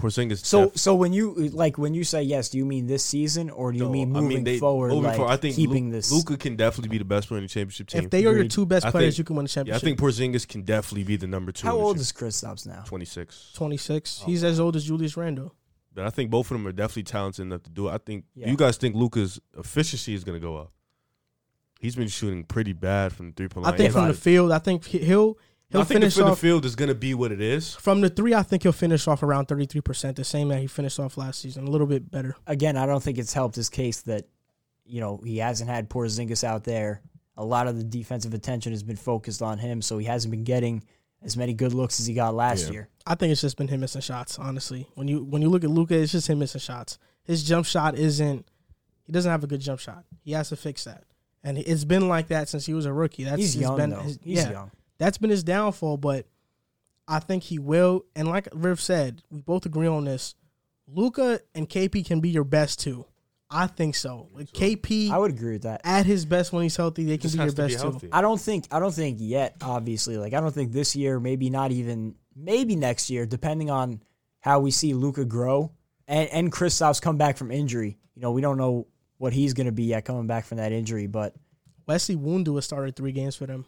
Porzingis. So def- so when you like when you say yes, do you mean this season or do you no, mean moving I mean they, forward? Like forward, I think keeping Luka, this. Luka can definitely be the best player in the championship team. If they are your two best I players, think, you can win the championship. Yeah, I think Porzingis can definitely be the number two. How old is Kristaps now? twenty-six twenty-six Oh. He's as old as Julius Randle. But I think both of them are definitely talented enough to do it. I think yeah. you guys think Luka's efficiency is going to go up. He's been shooting pretty bad from the three-point line. I think from the field. I think he'll. He'll I think the, off, the field is going to be what it is. From the three, I think he'll finish off around thirty-three percent, the same that he finished off last season, a little bit better. Again, I don't think it's helped his case that, you know, he hasn't had Porzingis out there. A lot of the defensive attention has been focused on him, so he hasn't been getting as many good looks as he got last yeah. year. I think it's just been him missing shots, honestly. When you when you look at Luka, it's just him missing shots. His jump shot isn't – he doesn't have a good jump shot. He has to fix that. And it's been like that since he was a rookie. That's He's young, been, though. His, He's yeah, young. That's been his downfall, but I think he will. And like Riv said, we both agree on this. Luka and K P can be your best two. I think so. Like K P, I would agree with that. At his best when he's healthy, they can be your best too. I don't think I don't think yet, obviously. Like I don't think this year, maybe not even maybe next year, depending on how we see Luka grow and and Kristaps come back from injury. You know, we don't know what he's going to be yet coming back from that injury, but Wesley Wundu has started three games for them.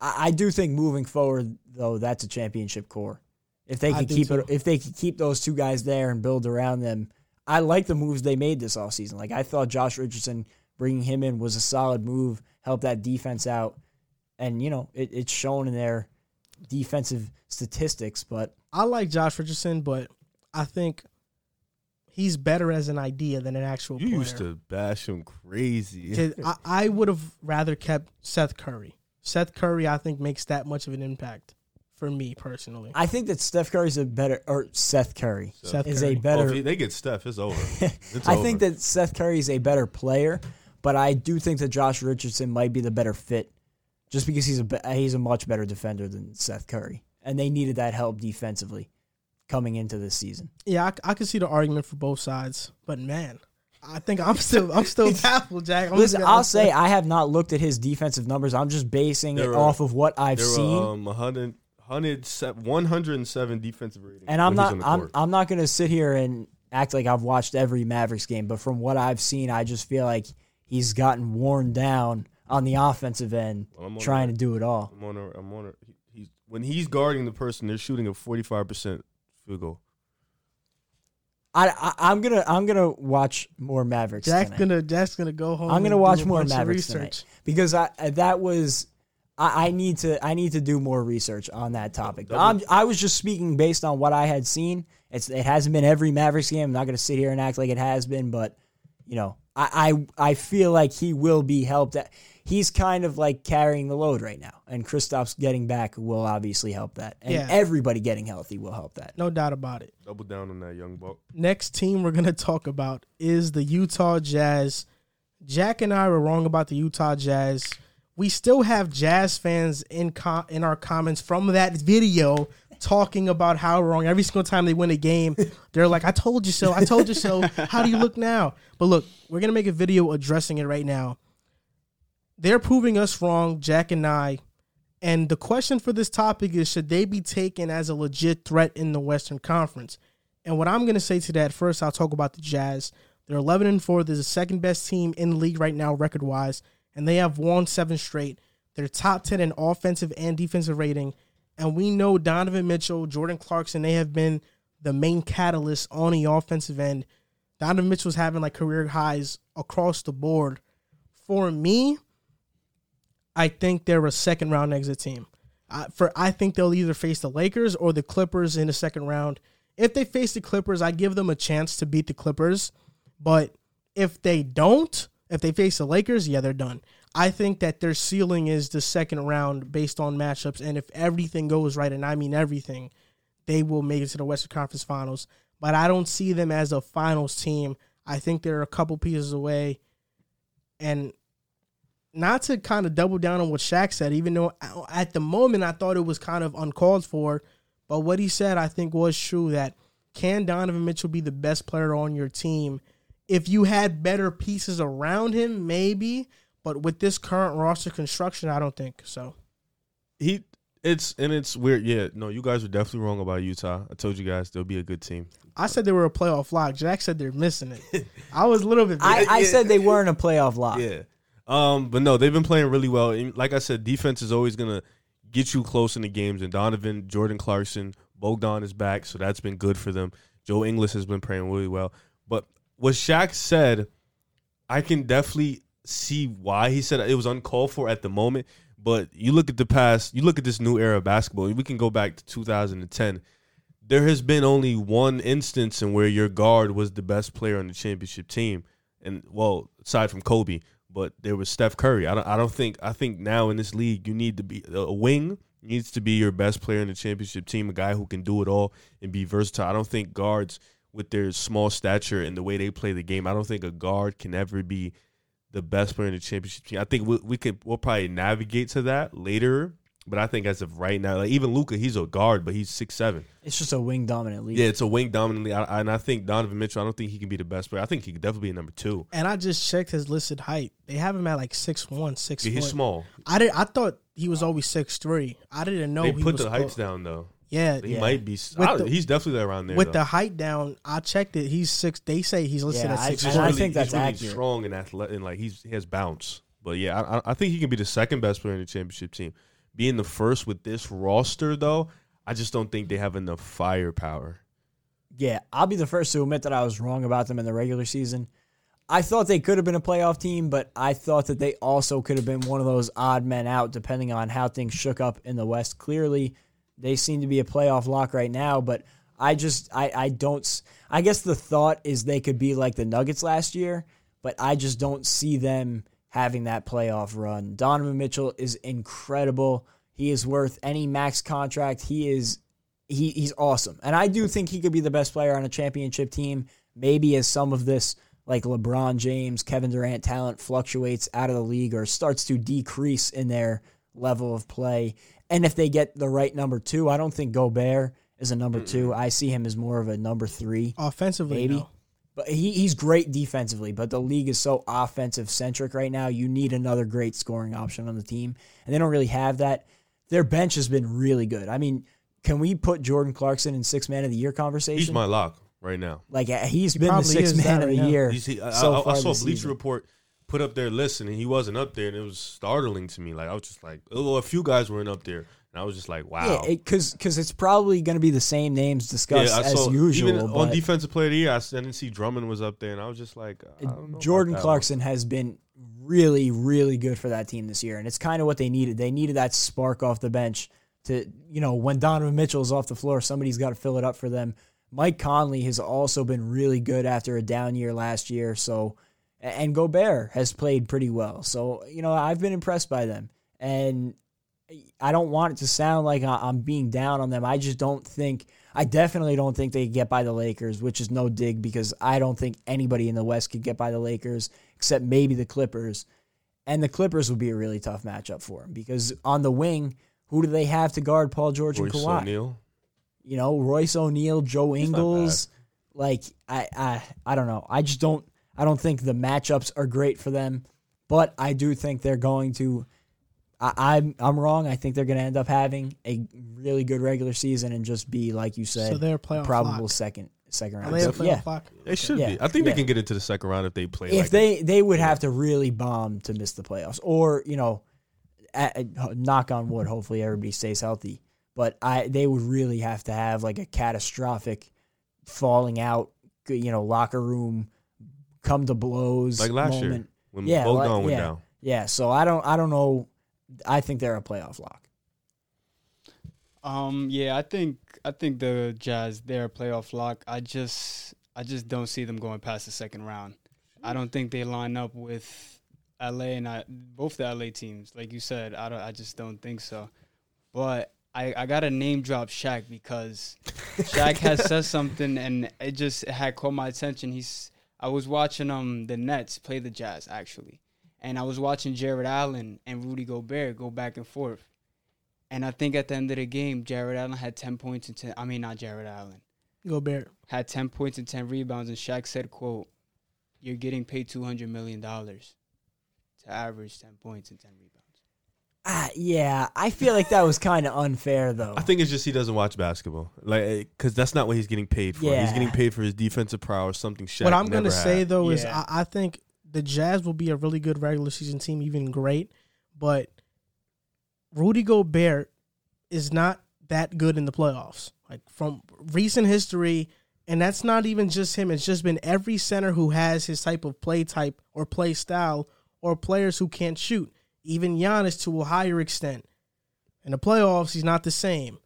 I, I do think moving forward though, that's a championship core. If they could keep it, if they could keep those two guys there and build around them. I like the moves they made this offseason. Like, I thought Josh Richardson, bringing him in was a solid move, helped that defense out. And, you know, it, it's shown in their defensive statistics. But I like Josh Richardson, but I think he's better as an idea than an actual you player. You used to bash him crazy. I, I would have rather kept Seth Curry. Seth Curry, I think, makes that much of an impact. For me personally, I think that Steph Curry's a better, or Seth Curry Seth is Curry. a better. Oh, they get Steph, it's over. It's I over. think that Seth Curry is a better player, but I do think that Josh Richardson might be the better fit, just because he's a he's a much better defender than Seth Curry, and they needed that help defensively coming into this season. Yeah, I, I can see the argument for both sides, but man, I think I'm still I'm still baffled, Jack. I'm Listen, gonna, I'll I'm say I have not looked at his defensive numbers. I'm just basing there it were, off of what I've there seen. Were, um, one hundred. one hundred seven defensive rating. And I'm not I'm, I'm not going to sit here and act like I've watched every Mavericks game, but from what I've seen, I just feel like he's gotten worn down on the offensive end well, trying a, to do it all. I'm on a, I'm on a, he's, when he's guarding the person, they're shooting a forty-five percent field goal. I, I I'm gonna I'm gonna watch more Mavericks. Jack's tonight. gonna Jack's gonna go home. I'm gonna watch more Mavericks tonight because I that was. I need to I need to do more research on that topic. I'm, I was just speaking based on what I had seen. It's, it hasn't been every Mavericks game. I'm not going to sit here and act like it has been, but you know, I, I I feel like he will be helped. He's kind of like carrying the load right now, and Kristaps getting back will obviously help that, and yeah. everybody getting healthy will help that. No doubt about it. Double down on that, young buck. Next team we're going to talk about is the Utah Jazz. Jack and I were wrong about the Utah Jazz. We still have Jazz fans in com- in our comments from that video talking about how wrong every single time they win a game. They're like, I told you so. I told you so. How do you look now? But look, we're going to make a video addressing it right now. They're proving us wrong, Jack and I. And the question for this topic is, should they be taken as a legit threat in the Western Conference? And what I'm going to say to that, first, I'll talk about the Jazz. They're eleven and four. They're the second best team in the league right now, record-wise. And they have won seven straight. They're top ten in offensive and defensive rating. And we know Donovan Mitchell, Jordan Clarkson, they have been the main catalyst on the offensive end. Donovan Mitchell's having like career highs across the board. For me, I think they're a second round exit team. I, for I think they'll either face the Lakers or the Clippers in the second round. If they face the Clippers, I give them a chance to beat the Clippers. But if they don't, if they face the Lakers, yeah, they're done. I think that their ceiling is the second round based on matchups, and if everything goes right, and I mean everything, they will make it to the Western Conference Finals. But I don't see them as a finals team. I think they're a couple pieces away. And not to kind of double down on what Shaq said, even though at the moment I thought it was kind of uncalled for, but what he said I think was true, that can Donovan Mitchell be the best player on your team? If you had better pieces around him, maybe, but with this current roster construction, I don't think so. He, it's and it's weird. Yeah, no, you guys are definitely wrong about Utah. I told you guys they'll be a good team. I said they were a playoff lock. Jack said they're missing it. I was a little bit. I, I yeah. said they weren't a playoff lock. Yeah, um, but no, they've been playing really well. And like I said, defense is always gonna get you close in the games. And Donovan, Jordan Clarkson, Bogdan is back, so that's been good for them. Joe Inglis has been playing really well, but. What Shaq said, I can definitely see why he said it was uncalled for at the moment. But you look at the past, you look at this new era of basketball, we can go back to two thousand ten. There has been only one instance in where your guard was the best player on the championship team. And, well, aside from Kobe, but there was Steph Curry. I don't, I don't think, I think now in this league, you need to be a wing. Needs to be your best player in the championship team, a guy who can do it all and be versatile. I don't think guards, with their small stature and the way they play the game, I don't think a guard can ever be the best player in the championship team. I think we, we could we'll probably navigate to that later. But I think as of right now, like even Luka, he's a guard, but he's six seven. It's just a wing-dominant league. Yeah, it's a wing-dominant league. I, I, and I think Donovan Mitchell, I don't think he can be the best player. I think he could definitely be a number two. And I just checked his listed height. They have him at like six one, six foot. Yeah, he's small. I did. I thought he was always six three. I didn't know they he put was the heights low. Down, though. Yeah. He yeah. might be. I, the, he's definitely around there, With though. the height down, I checked it. He's six. They say he's listed yeah, at six. I, I, really, I think that's he's really accurate. Strong and athletic. And like he's, he has bounce. But, yeah, I, I think he can be the second best player in the championship team. Being the first with this roster, though, I just don't think they have enough firepower. Yeah, I'll be the first to admit that I was wrong about them in the regular season. I thought they could have been a playoff team, but I thought that they also could have been one of those odd men out depending on how things shook up in the West. Clearly, they seem to be a playoff lock right now, but I just I, I don't – I guess the thought is they could be like the Nuggets last year, but I just don't see them – having that playoff run. Donovan Mitchell is incredible. He is worth any max contract. He is he he's awesome. And I do think he could be the best player on a championship team. Maybe as some of this like LeBron James, Kevin Durant talent fluctuates out of the league or starts to decrease in their level of play. And if they get the right number two, I don't think Gobert is a number two. I see him as more of a number three. Offensively, maybe. No. But he, he's great defensively, but the league is so offensive-centric right now. You need another great scoring option on the team, and they don't really have that. Their bench has been really good. I mean, can we put Jordan Clarkson in six-man of the year conversation? He's my lock right now. Like, he's he been the six-man of the right year he, I, so I, far I saw Bleacher season. Report put up their list, and he wasn't up there, and it was startling to me. Like, I was just like, oh, a few guys weren't up there. And I was just like, wow. Yeah, because it, it's probably going to be the same names discussed yeah, saw, as usual. Even on Defensive Player of the Year, I didn't see Drummond was up there, and I was just like, I don't know. Jordan Clarkson one. has been really, really good for that team this year, and it's kind of what they needed. They needed that spark off the bench to, you know, when Donovan Mitchell's off the floor, somebody's got to fill it up for them. Mike Conley has also been really good after a down year last year, so and Gobert has played pretty well. So, you know, I've been impressed by them. And I don't want it to sound like I'm being down on them. I just don't think – I definitely don't think they get by the Lakers, which is no dig because I don't think anybody in the West could get by the Lakers except maybe the Clippers. And the Clippers would be a really tough matchup for them because on the wing, who do they have to guard Paul George Royce and Kawhi? Royce O'Neal. You know, Royce O'Neal, Joe Ingles. Like, I, I, I don't know. I just don't – I don't think the matchups are great for them, but I do think they're going to – I'm I'm wrong. I think they're going to end up having a really good regular season and just be, like you said, so they're playoff probable lock. second second round. Are they a playoff yeah. Lock? They should yeah. be. I think yeah. they can get into the second round if they play. If like they a, they would yeah. have to really bomb to miss the playoffs, or you know, at, knock on wood. Hopefully, everybody stays healthy. But I they would really have to have like a catastrophic falling out. You know, locker room come to blows like last moment. year when yeah, Bogdan like, went yeah. down. Yeah. So I don't I don't know. I think they're a playoff lock. Um, yeah, I think I think the Jazz, they're a playoff lock. I just I just don't see them going past the second round. I don't think they line up with L A and I, both the L A teams. Like you said, I don't. I just don't think so. But I, I gotta name drop Shaq because Shaq has said something and it just had caught my attention. He's I was watching um the Nets play the Jazz actually. And I was watching Jarrett Allen and Rudy Gobert go back and forth. And I think at the end of the game, Jarrett Allen had ten points and ten... I mean, not Jarrett Allen. Gobert. Had ten points and ten rebounds. And Shaq said, quote, "You're getting paid two hundred million dollars to average ten points and ten rebounds. Uh, yeah, I feel like that was kind of unfair, though. I think it's just he doesn't watch basketball. Like, because that's not what he's getting paid for. Yeah. He's getting paid for his defensive prowess, something Shaq What I'm going to say, though, yeah. is I, I think... the Jazz will be a really good regular season team, even great. But Rudy Gobert is not that good in the playoffs. Like, from recent history, and that's not even just him. It's just been every center who has his type of play type or play style or players who can't shoot. Even Giannis to a higher extent. In the playoffs, he's not the same.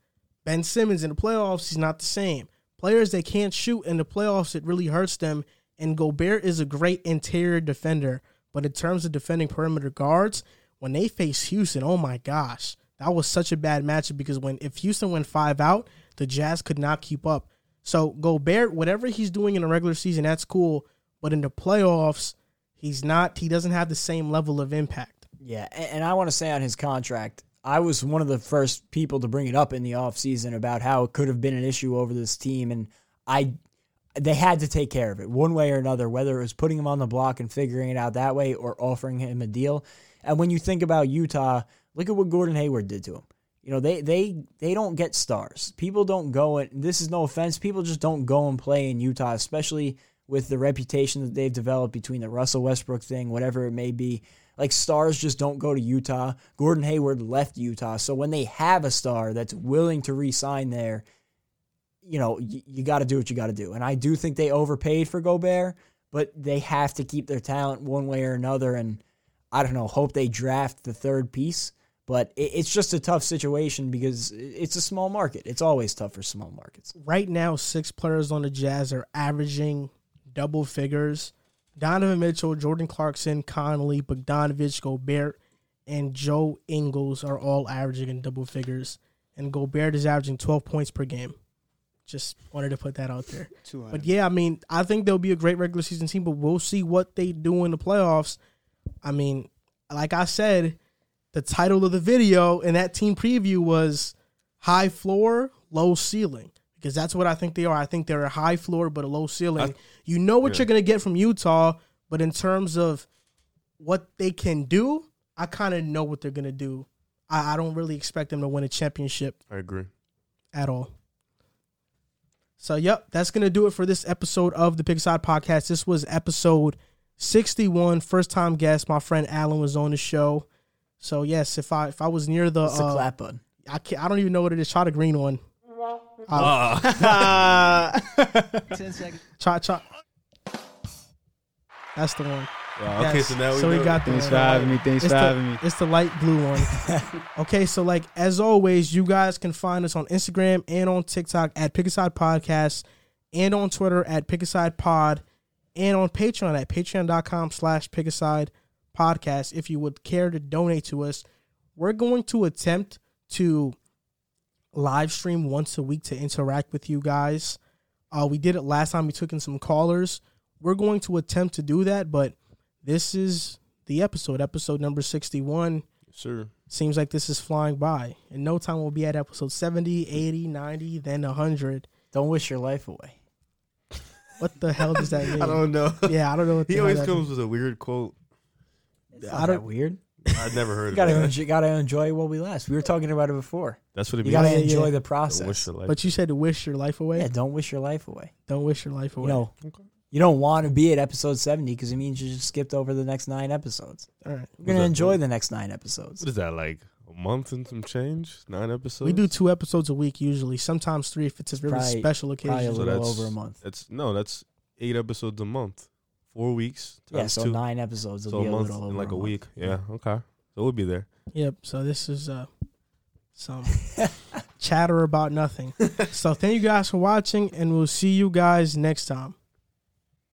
Ben Simmons in the playoffs, he's not the same. Players that can't shoot in the playoffs, it really hurts them. And Gobert is a great interior defender. But in terms of defending perimeter guards, when they face Houston, oh my gosh, that was such a bad matchup because when if Houston went five out, the Jazz could not keep up. So Gobert, whatever he's doing in the regular season, that's cool. But in the playoffs, He's not, he doesn't have the same level of impact. Yeah, and I want to say on his contract, I was one of the first people to bring it up in the offseason about how it could have been an issue over this team, and I they had to take care of it one way or another, whether it was putting him on the block and figuring it out that way or offering him a deal. And when you think about Utah, look at what Gordon Hayward did to him. You know, they they they don't get stars. People don't go, and this is no offense, people just don't go and play in Utah, especially with the reputation that they've developed between the Russell Westbrook thing, whatever it may be. Like, stars just don't go to Utah. Gordon Hayward left Utah. So when they have a star that's willing to re-sign there, you know, you, you got to do what you got to do. And I do think they overpaid for Gobert, but they have to keep their talent one way or another. And I don't know, hope they draft the third piece. But it, it's just a tough situation because it's a small market. It's always tough for small markets. Right now, six players on the Jazz are averaging double figures. Donovan Mitchell, Jordan Clarkson, Conley, Bogdanovich, Gobert, and Joe Ingles are all averaging in double figures. And Gobert is averaging twelve points per game. Just wanted to put that out there. two hundred. But, yeah, I mean, I think they'll be a great regular season team, but we'll see what they do in the playoffs. I mean, like I said, the title of the video in that team preview was High Floor, Low Ceiling. Because that's what I think they are. I think they're a high floor but a low ceiling. I, you know what yeah. you're going to get from Utah, but in terms of what they can do, I kind of know what they're going to do. I, I don't really expect them to win a championship. I agree. At all. So, yep, that's going to do it for this episode of the Pick Side Podcast. This was episode sixty-one. First-time guest, my friend Alan was on the show. So, yes, if I if I was near the... It's uh, a clap button. I, can't, I don't even know what it is. Try the green one. Uh, uh, ten seconds. Cha cha. That's the one. Wow, okay, yes. so now we so know. We got the things five me, things five me. It's the light blue one. Okay, so like as always, you guys can find us on Instagram and on TikTok at Pickaside Podcast, and on Twitter at Pickaside Pod, and on Patreon at patreon dot com slash Pickaside Podcast. If you would care to donate to us, we're going to attempt to live stream once a week to interact with you guys. Uh, we did it last time. We took in some callers. We're going to attempt to do that, but this is the episode, episode number sixty-one. Yes, sir. Seems like this is flying by. In no time, we'll be at episode seventy, eighty, ninety, then one hundred. Don't wish your life away. What the hell does that mean? I don't know. Yeah, I don't know. What he always comes with a weird quote. Is that weird? I've never heard you gotta of that. You got to enjoy what we last. We were talking about it before. That's what it means. You got to enjoy yeah. the process. But you said to wish your life away? Yeah, don't wish your life away. Don't wish your life away. You know, okay. You don't want to be at episode seventy because it means you just skipped over the next nine episodes. All right. We're going to enjoy like? the next nine episodes. What is that, like a month and some change? Nine episodes? We do two episodes a week usually, sometimes three if it's a really probably, special occasion. Probably a little so over a month. That's, no, that's eight episodes a month. Four weeks. Yeah, so two. nine episodes will so be a month, little over in like a, a week. Yeah, okay. So we'll be there. Yep, so this is uh, some chatter about nothing. So thank you guys for watching, and we'll see you guys next time.